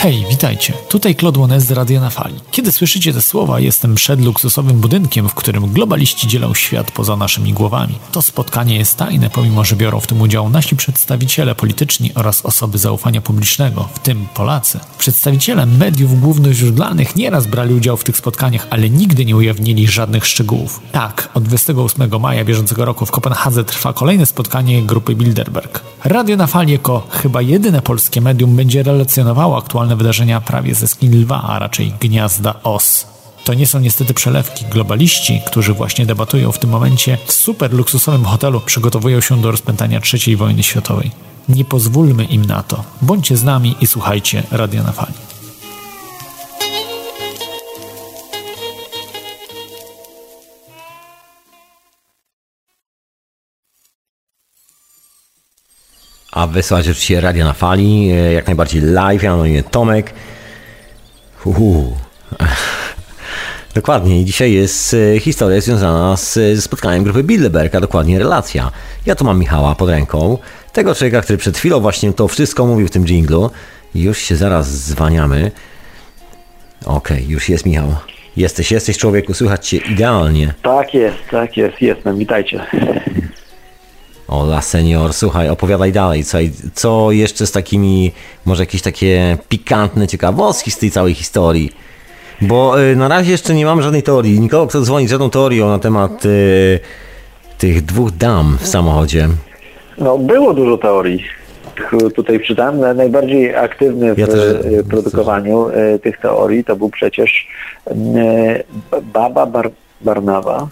Hej, witajcie. Tutaj Claude Monet z Radia na Fali. Kiedy słyszycie te słowa, jestem przed luksusowym budynkiem, w którym globaliści dzielą świat poza naszymi głowami. To spotkanie jest tajne, pomimo że biorą w tym udział nasi przedstawiciele polityczni oraz osoby zaufania publicznego, w tym Polacy. Przedstawiciele mediów głównoźródlanych nieraz brali udział w tych spotkaniach, ale nigdy nie ujawnili żadnych szczegółów. Tak, od 28 maja bieżącego roku w Kopenhadze trwa kolejne spotkanie grupy Bilderberg. Radio na Fali jako chyba jedyne polskie medium będzie relacjonowało aktualne wydarzenia prawie ze skin lwa, a raczej gniazda os. To nie są niestety przelewki. Globaliści, którzy właśnie debatują w tym momencie w super luksusowym hotelu, przygotowują się do rozpętania III wojny światowej. Nie pozwólmy im na to. Bądźcie z nami i słuchajcie Radia na Fali. A wysłać oczywiście Radia na Fali, jak najbardziej live, ja mam na imię Tomek. Dokładnie, dzisiaj jest historia związana ze spotkaniem grupy Bilderberg, a dokładnie relacja. Ja tu mam Michała pod ręką, tego człowieka, który przed chwilą właśnie to wszystko mówił w tym dżinglu. Już się zaraz zwaniamy. Okej, już jest Michał. Jesteś człowieku, słychać cię idealnie. Tak jest, jestem, witajcie. Ola senior, słuchaj, opowiadaj dalej, co jeszcze z takimi, może jakieś takie pikantne ciekawostki z tej całej historii, bo na razie jeszcze nie mam żadnej teorii, nikogo kto dzwoni z żadną teorią na temat tych 2 dam w samochodzie. No było dużo teorii, tutaj czytam, najbardziej aktywny w produkowaniu tych teorii to był przecież Baba Barnaba.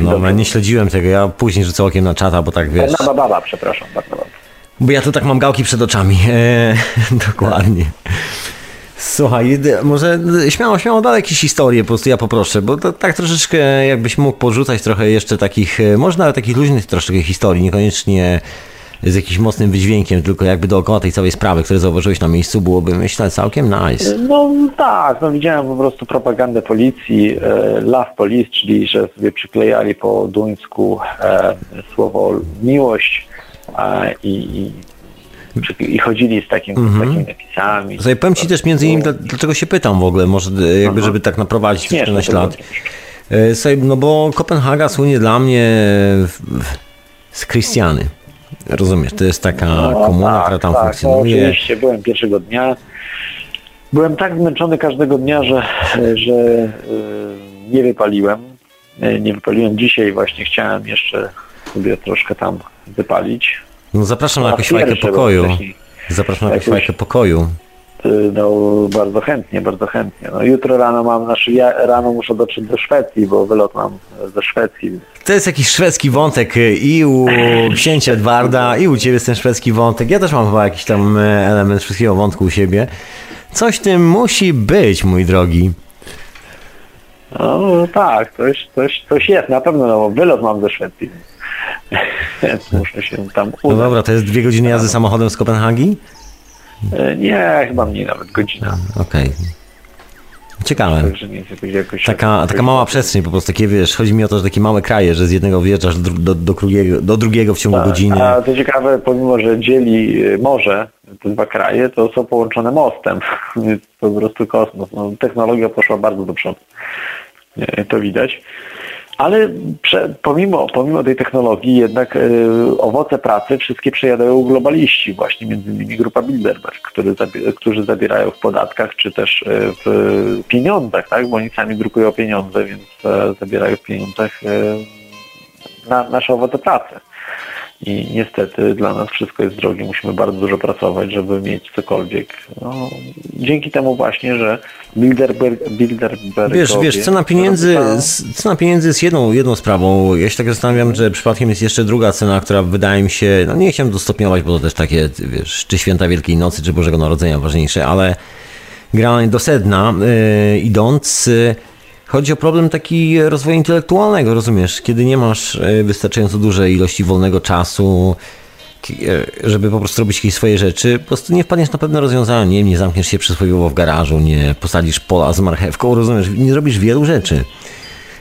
No, nie śledziłem tego, ja później rzucę okiem na czata, bo tak wiesz. Barnaba, przepraszam. Bo ja tu tak mam gałki przed oczami. Dokładnie. Słuchaj, może śmiało dalej jakieś historie, po prostu ja poproszę, bo to, tak troszeczkę jakbyś mógł porzucać trochę jeszcze takich, można takich luźnych troszeczkę historii, niekoniecznie z jakimś mocnym wydźwiękiem, tylko jakby dookoła tej całej sprawy, które zauważyłeś na miejscu, byłoby, myślę, całkiem nice. No tak, no widziałem po prostu propagandę policji, love police, czyli że sobie przyklejali po duńsku słowo miłość i chodzili z takimi napisami. Słuchaj, powiem Ci też między innymi, dlaczego się pytam w ogóle, może jakby, żeby tak naprowadzić na ślad. Słuchaj, no bo Kopenhaga słynie dla mnie z Christiany. Rozumiesz, to jest taka komuna, która tam funkcjonuje. No, oczywiście, byłem pierwszego dnia. Byłem tak zmęczony każdego dnia, że nie wypaliłem. Dzisiaj właśnie chciałem jeszcze sobie troszkę tam wypalić. No zapraszam na jakąś fajkę pokoju. Zapraszam na jakąś fajkę pokoju. No bardzo chętnie, bardzo chętnie. No jutro rano rano muszę dotrzeć do Szwecji, bo wylot mam ze Szwecji. To jest jakiś szwedzki wątek i u księcia Edwarda, i u ciebie jest ten szwedzki wątek. Ja też mam chyba jakiś tam element szwedzkiego wątku u siebie. Coś w tym musi być, mój drogi. No tak, coś jest na pewno, no bo wylot mam ze Szwecji. Muszę się tam udać. No dobra, to jest 2 godziny jazdy samochodem z Kopenhagi? Nie, chyba mniej nawet, godzina. Okej. Ciekawe. Także nie jest jakoś taka mała przestrzeń po prostu, takie wiesz, chodzi mi o to, że takie małe kraje, że z jednego wjeżdżasz do drugiego w ciągu godziny. A to ciekawe, pomimo, że dzieli morze te 2 kraje, to są połączone mostem. Jest po prostu kosmos. No, technologia poszła bardzo do przodu. To widać. Ale pomimo tej technologii jednak owoce pracy wszystkie przejadają globaliści, właśnie między innymi grupa Bilderberg, którzy zabierają w podatkach czy też w pieniądzach, tak? Bo oni sami drukują pieniądze, więc zabierają w pieniądzach na nasze owoce pracy. I niestety dla nas wszystko jest drogie, musimy bardzo dużo pracować, żeby mieć cokolwiek. No, dzięki temu właśnie, że Bilderbergowie... Wiesz, cena pieniędzy jest jedną sprawą. Ja się tak zastanawiam, że przypadkiem jest jeszcze druga cena, która wydaje mi się, no nie chciałem dostopniować, bo to też takie, wiesz, czy święta Wielkiej Nocy, czy Bożego Narodzenia ważniejsze, ale generalnie do sedna idąc... Chodzi o problem taki rozwoju intelektualnego, rozumiesz? Kiedy nie masz wystarczająco dużej ilości wolnego czasu, żeby po prostu robić jakieś swoje rzeczy, po prostu nie wpadniesz na pewne rozwiązanie, nie zamkniesz się przysłowiowo w garażu, nie posadzisz pola z marchewką, rozumiesz? Nie zrobisz wielu rzeczy.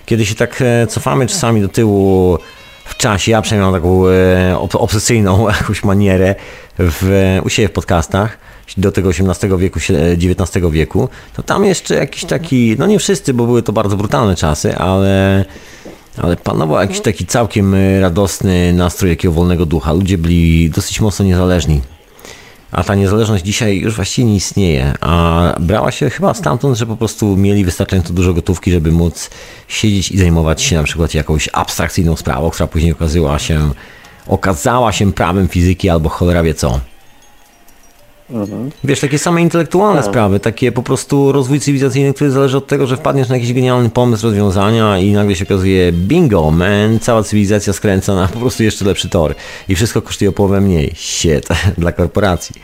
Kiedy się tak cofamy czasami do tyłu w czasie, ja przynajmniej mam taką obsesyjną jakąś manierę u siebie w podcastach, do tego XVIII wieku, XIX wieku, to tam jeszcze jakiś taki, no nie wszyscy, bo były to bardzo brutalne czasy, ale panował jakiś taki całkiem radosny nastrój jakiego wolnego ducha. Ludzie byli dosyć mocno niezależni. A ta niezależność dzisiaj już właściwie nie istnieje. A brała się chyba stamtąd, że po prostu mieli wystarczająco dużo gotówki, żeby móc siedzieć i zajmować się na przykład jakąś abstrakcyjną sprawą, która później okazała się prawem fizyki albo cholera wie co. Wiesz, takie same intelektualne sprawy, takie po prostu rozwój cywilizacyjny, który zależy od tego, że wpadniesz na jakiś genialny pomysł rozwiązania i nagle się okazuje bingo, man, cała cywilizacja skręca na po prostu jeszcze lepszy tor i wszystko kosztuje o połowę mniej. Shit, dla korporacji.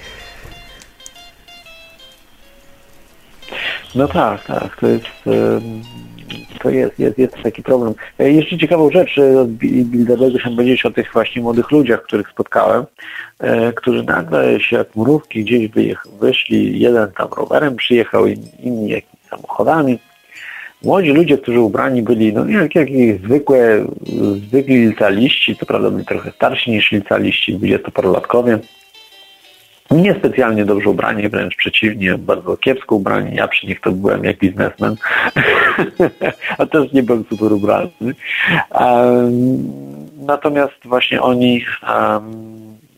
No tak, to jest taki problem. Jeszcze ciekawą rzecz od Bilderbergu się powiedzieć o tych właśnie młodych ludziach, których spotkałem, którzy nagle się jak mrówki gdzieś wyszli, jeden tam rowerem przyjechał, inni jakimiś samochodami. Młodzi ludzie, którzy ubrani byli, no jak zwykli licealiści, co prawda byli trochę starsi niż licealiści, 20-parolatkowie. Niespecjalnie dobrze ubrani, wręcz przeciwnie, bardzo kiepsko ubrani. Ja przy nich to byłem jak biznesmen, a też nie byłem super ubrany. Natomiast właśnie oni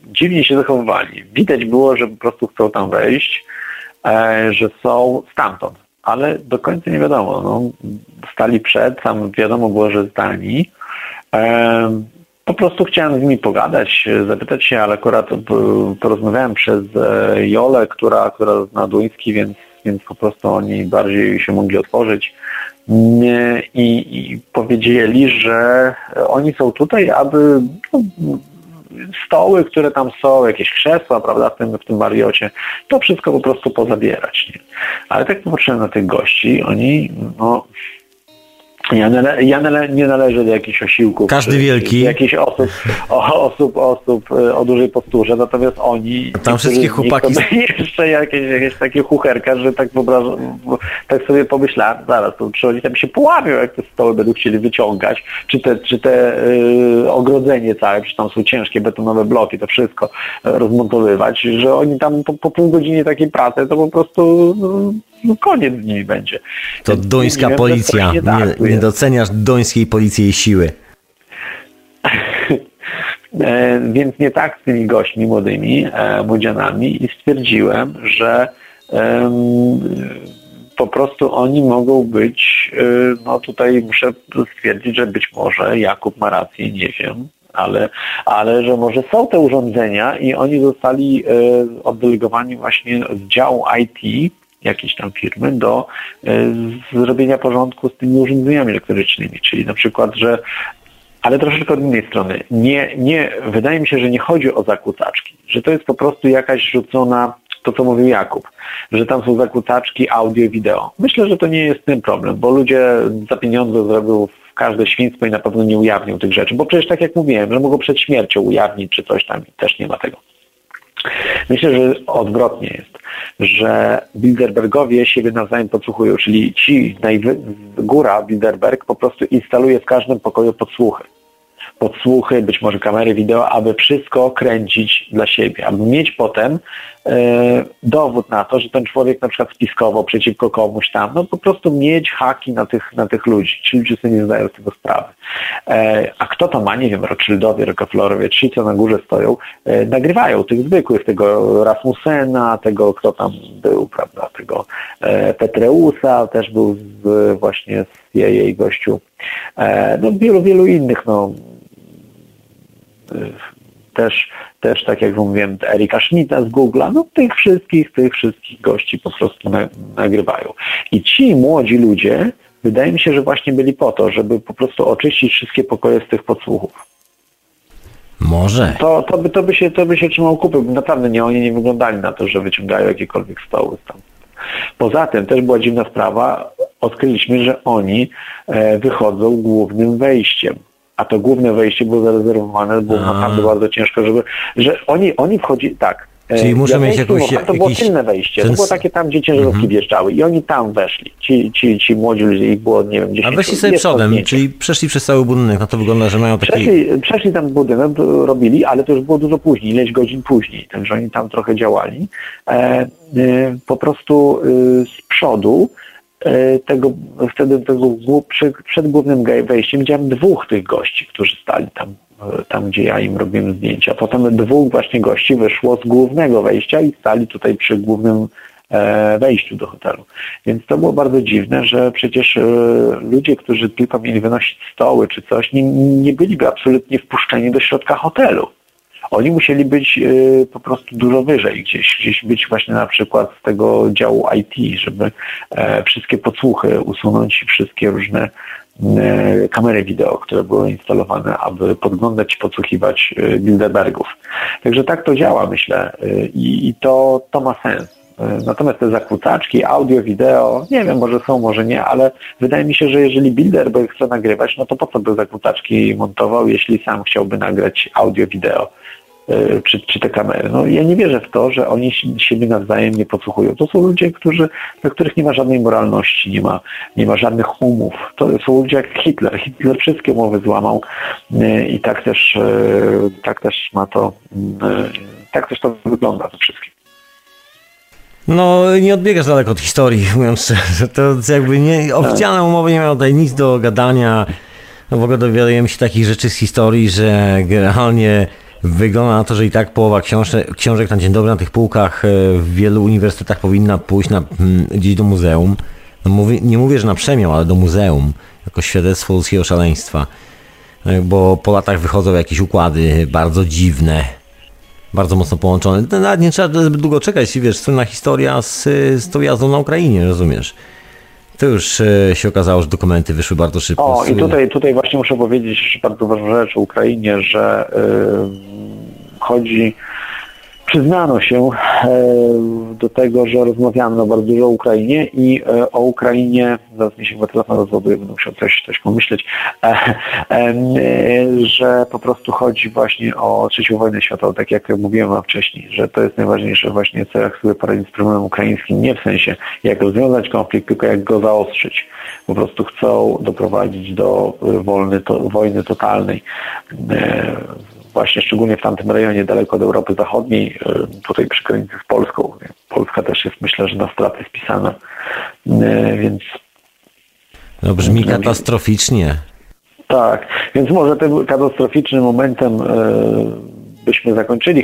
dziwnie się zachowywali. Widać było, że po prostu chcą tam wejść, że są stamtąd, ale do końca nie wiadomo. No, stali przed, tam wiadomo było, że z Danii. Po prostu chciałem z nimi pogadać, zapytać się, ale akurat porozmawiałem przez Jolę, która zna duński, więc po prostu oni bardziej się mogli otworzyć i powiedzieli, że oni są tutaj, aby stoły, które tam są, jakieś krzesła, prawda, w tym Mariocie, to wszystko po prostu pozabierać. Nie? Ale tak popatrzyłem na tych gości, oni, no, ja nie należę do jakichś osiłków. Każdy wielki. Jakichś osób o dużej posturze, natomiast oni... Tam wszystkie chłopaki... Jeszcze jakieś takie chucherka, że tak sobie pomyślałem, zaraz, to przychodzi, tam się połamią, jak te stoły będą chcieli wyciągać, czy te ogrodzenie całe, czy tam są ciężkie betonowe bloki, to wszystko rozmontowywać, że oni tam po pół godziny takiej pracy, to po prostu... No, koniec dni będzie. To duńska policja. Nie doceniasz duńskiej policji i siły. Więc nie tak z tymi gośćmi młodymi, młodzianami, i stwierdziłem, że po prostu oni mogą być, no tutaj muszę stwierdzić, że być może Jakub ma rację, nie wiem. Ale że może są te urządzenia i oni zostali oddelegowani właśnie z działu IT jakiejś tam firmy do zrobienia porządku z tymi urządzeniami elektrycznymi, czyli na przykład, że ale troszeczkę od innej strony. Nie, wydaje mi się, że nie chodzi o zakłócaczki, że to jest po prostu jakaś rzucona, to co mówił Jakub, że tam są zakłócaczki audio i wideo. Myślę, że to nie jest ten problem, bo ludzie za pieniądze zrobią każde świństwo i na pewno nie ujawnią tych rzeczy, bo przecież tak jak mówiłem, że mogą przed śmiercią ujawnić czy coś tam i też nie ma tego. Myślę, że odwrotnie jest, że Bilderbergowie siebie nawzajem podsłuchują, czyli ci góra Bilderberg po prostu instaluje w każdym pokoju podsłuchy, być może kamery wideo, aby wszystko kręcić dla siebie, aby mieć potem dowód na to, że ten człowiek na przykład spiskował przeciwko komuś tam, no po prostu mieć haki na tych ludzi. Ci ludzie sobie nie zdają z tego sprawy. A kto to ma, nie wiem, Rothschildowie, Rockefellerowie, ci co na górze stoją, nagrywają tych zwykłych, tego Rasmussena, tego kto tam był, prawda, tego Petreusa, też był właśnie z jej gościu, no wielu innych, no też tak jak mówiłem, Erika Schmidta z Google'a, no tych wszystkich gości po prostu nagrywają. I ci młodzi ludzie, wydaje mi się, że właśnie byli po to, żeby po prostu oczyścić wszystkie pokoje z tych podsłuchów. Może. To by się trzymało kupy, bo naprawdę oni nie wyglądali na to, że wyciągają jakiekolwiek stoły tam. Poza tym też była dziwna sprawa, odkryliśmy, że oni wychodzą głównym wejściem. A to główne wejście było zarezerwowane, było naprawdę bardzo ciężko, że oni wchodzili, tak. Czyli muszą mieć to było tylne wejście, to było takie tam, gdzie ciężarówki wjeżdżały i oni tam weszli, ci młodzi ludzie, ich było, nie wiem, 10. A weszli sobie przodem, czyli przeszli przez cały budynek, no to wygląda, że mają taki... Przeszli tam budynek, robili, ale to już było dużo później, ileś godzin później, także oni tam trochę działali. Po prostu z przodu przed głównym wejściem widziałem dwóch tych gości, którzy stali tam gdzie ja im robiłem zdjęcia. Potem dwóch właśnie gości wyszło z głównego wejścia i stali tutaj przy głównym wejściu do hotelu. Więc to było bardzo dziwne, że przecież ludzie, którzy tylko mieli wynosić stoły czy coś, nie byliby absolutnie wpuszczeni do środka hotelu. Oni musieli być po prostu dużo wyżej gdzieś być właśnie na przykład z tego działu IT, żeby wszystkie podsłuchy usunąć i wszystkie różne kamery wideo, które były instalowane, aby podglądać, podsłuchiwać Bilderbergów. Także tak to działa, myślę, i to ma sens. Natomiast te zakłócaczki, audio, wideo, nie wiem, może są, może nie, ale wydaje mi się, że jeżeli Bilderberg chce nagrywać, no to po co by zakłócaczki montował, jeśli sam chciałby nagrać audio, wideo czy te kamery. No ja nie wierzę w to, że oni siebie nawzajem nie podsłuchują. To są ludzie, dla których nie ma żadnej moralności, nie ma żadnych umów. To są ludzie jak Hitler. Hitler wszystkie umowy złamał i tak też to wygląda to wszystkim. No, nie odbiegasz daleko od historii, mówiąc, że to jakby oficjalne umowy nie mają tutaj nic do gadania. No, w ogóle dowiadujemy się takich rzeczy z historii, że generalnie wygląda na to, że i tak połowa książek na dzień dobry na tych półkach w wielu uniwersytetach powinna pójść gdzieś do muzeum. No, nie mówię, że na przemiał, ale do muzeum, jako świadectwo ludzkiego szaleństwa. Bo po latach wychodzą jakieś układy bardzo dziwne. Bardzo mocno połączone. Nawet nie trzeba zbyt długo czekać, wiesz, słynna historia z tą jazdą na Ukrainie, rozumiesz? To już się okazało, że dokumenty wyszły bardzo szybko. O, i tutaj właśnie muszę powiedzieć bardzo ważną rzecz o Ukrainie, że obchodzi. Przyznano się do tego, że rozmawiano bardzo dużo o Ukrainie i o Ukrainie, zaraz mi się chyba telefon rozładuje, będę musiał coś pomyśleć, że po prostu chodzi właśnie o III wojnę światową, tak jak mówiłem wam wcześniej, że to jest najważniejsze właśnie cel, który poradzi z problemem ukraińskim, nie w sensie jak rozwiązać konflikt, tylko jak go zaostrzyć. Po prostu chcą doprowadzić do wojny totalnej. Właśnie szczególnie w tamtym rejonie daleko od Europy Zachodniej, tutaj przy granicy z Polską. Polska też jest, myślę, że na straty spisana, więc... No brzmi katastroficznie. Tak, więc może tym katastroficznym momentem byśmy zakończyli,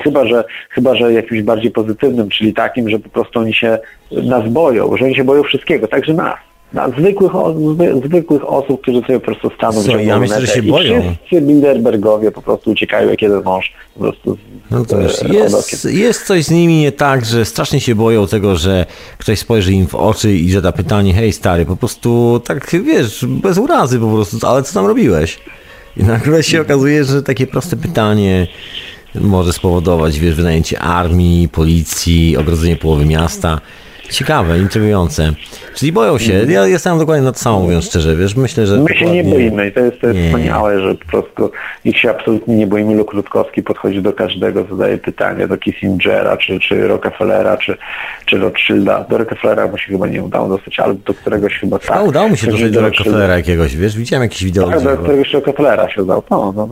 chyba że jakimś bardziej pozytywnym, czyli takim, że po prostu oni się nas boją, że oni się boją wszystkiego, także nas. Na zwykłych osób, którzy sobie po prostu staną, że ja myślę, że się boją. Wszyscy Bilderbergowie po prostu uciekają jak jeden mąż. Po prostu jest coś z nimi nie tak, że strasznie się boją tego, że ktoś spojrzy im w oczy i zada pytanie: hej stary, po prostu tak, wiesz, bez urazy po prostu, ale co tam robiłeś? I nagle się okazuje, że takie proste pytanie może spowodować, wiesz, wynajęcie armii, policji, ogrodzenie połowy miasta. Ciekawe, intrygujące. Czyli boją się. Ja jestem dokładnie nad samą, mówiąc szczerze, wiesz, myślę, że... My się nie boimy i to jest wspaniałe, że po prostu ich się absolutnie nie boimy. Luk Rutkowski podchodzi do każdego, zadaje pytanie, do Kissingera, czy Rockefellera, czy Rothschilda. Do Rockefellera mu się chyba nie udało dostać, ale do któregoś chyba tak. No, udało mi się dostać do Rockefellera jakiegoś, wiesz, widziałem jakieś wideo. Tak, do któregoś Rockefellera się udało. No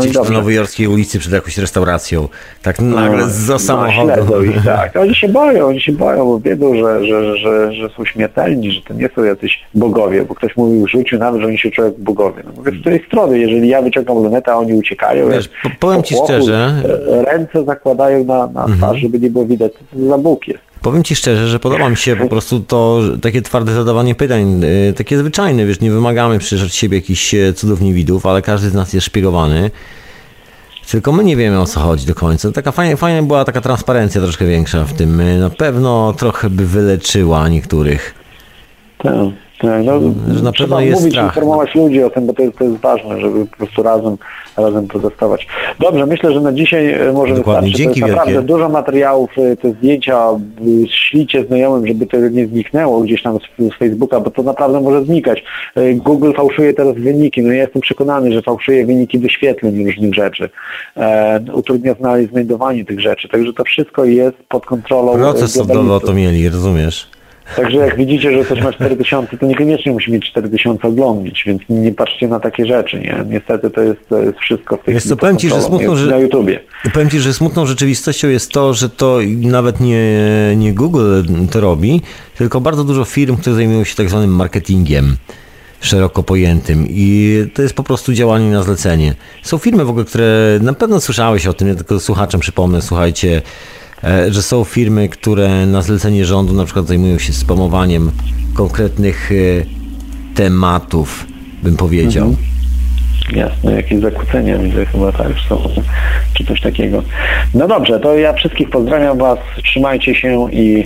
gdzieś w nowojorskiej ulicy przed jakąś restauracją. Tak nagle za samochodem. Tak, oni się boją, bo wiedzą, że są śmiertelni, że to nie są jacyś bogowie, bo ktoś mówił w życiu nawet, że oni się czują jak bogowie. No mówię, z której strony, jeżeli ja wyciągam lunetę, a oni uciekają. Wiesz, powiem ci szczerze... Ręce zakładają na twarz, żeby nie było widać, co to za Bóg jest. Powiem ci szczerze, że podoba mi się po prostu to takie twarde zadawanie pytań, takie zwyczajne, wiesz, nie wymagamy przecież od siebie jakichś cudów niewidów, ale każdy z nas jest szpiegowany. Tylko my nie wiemy, o co chodzi do końca. Taka fajna była taka transparencja troszkę większa w tym. Na pewno trochę by wyleczyła niektórych. Tak. Na pewno jest mówić, strach. Informować ludzi o tym, bo to jest ważne, żeby po prostu razem protestować. Dobrze, myślę, że na dzisiaj może wystarczy. Dzięki wielkie. Naprawdę dużo materiałów, te zdjęcia ślicie znajomym, żeby to nie zniknęło gdzieś tam z Facebooka, bo to naprawdę może znikać. Google fałszuje teraz wyniki. No ja jestem przekonany, że fałszuje wyniki wyświetleń różnych rzeczy. Utrudnia znajdowanie tych rzeczy. Także to wszystko jest pod kontrolą. Proces oddawał to mieli, rozumiesz? Także jak widzicie, że coś ma 4000, to niekoniecznie musi mieć 4000 oglądnić, więc nie patrzcie na takie rzeczy, nie? Niestety to jest wszystko w tej chwili. Na YouTubie. Powiem ci, że smutną rzeczywistością jest to, że to nawet nie Google to robi, tylko bardzo dużo firm, które zajmują się tak zwanym marketingiem szeroko pojętym i to jest po prostu działanie na zlecenie. Są firmy w ogóle, które na pewno słyszałeś o tym, ja tylko słuchaczom przypomnę, słuchajcie, że są firmy, które na zlecenie rządu na przykład zajmują się spamowaniem konkretnych tematów, bym powiedział. Jasne, jakieś zakłócenia widzę chyba tak, czy coś takiego. No dobrze, to ja wszystkich pozdrawiam was, trzymajcie się i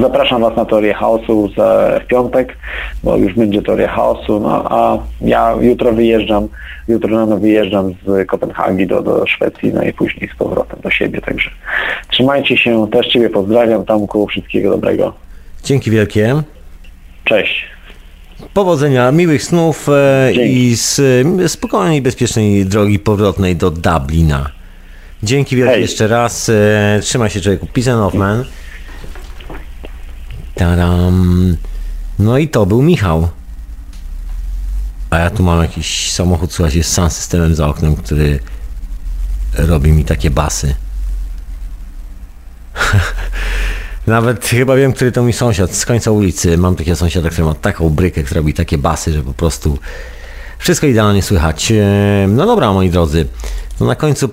zapraszam was na teorię chaosu w piątek, bo już będzie teoria chaosu, a ja jutro rano wyjeżdżam z Kopenhagi do Szwecji, i później z powrotem do siebie, także trzymajcie się, też ciebie pozdrawiam, Tomku, wszystkiego dobrego. Dzięki wielkie. Cześć. Powodzenia, miłych snów. Dzięki. I spokojnej i bezpiecznej drogi powrotnej do Dublina. Dzięki wielkie. Hej. Jeszcze raz, trzymaj się człowieku, peace and love, man. Tadam. No i to był Michał. A ja tu mam jakiś samochód, słuchajcie, z sound systemem za oknem, który robi mi takie basy. Nawet chyba wiem, który to mój sąsiad z końca ulicy. Mam takiego sąsiada, który ma taką brykę, która robi takie basy, że po prostu wszystko idealnie słychać. No dobra, moi drodzy. No na końcu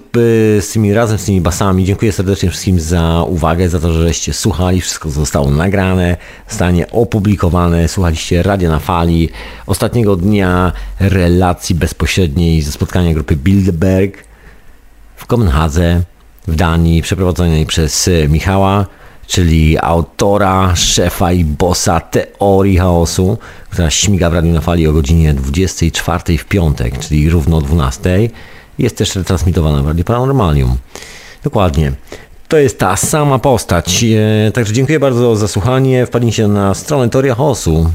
razem z tymi basami dziękuję serdecznie wszystkim za uwagę, za to, żeście słuchali, wszystko zostało nagrane, stanie opublikowane, słuchaliście Radia na Fali, ostatniego dnia relacji bezpośredniej ze spotkania grupy Bilderberg w Kopenhadze w Danii, przeprowadzonej przez Michała, czyli autora, szefa i bossa teorii chaosu, która śmiga w Radiu na Fali o godzinie 24 w piątek, czyli równo 12. jest też retransmitowana w Radiu Paranormalium. Dokładnie. To jest ta sama postać. Także dziękuję bardzo za słuchanie. Wpadnijcie na stronę Teoria Chaosu.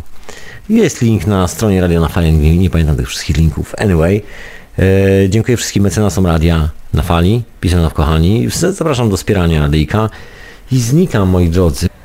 Jest link na stronie Radia na Fali. Nie pamiętam tych wszystkich linków. Anyway, dziękuję wszystkim mecenasom Radia na Fali. Pisano w kochani. Zapraszam do wspierania radyjka. I znikam, moi drodzy.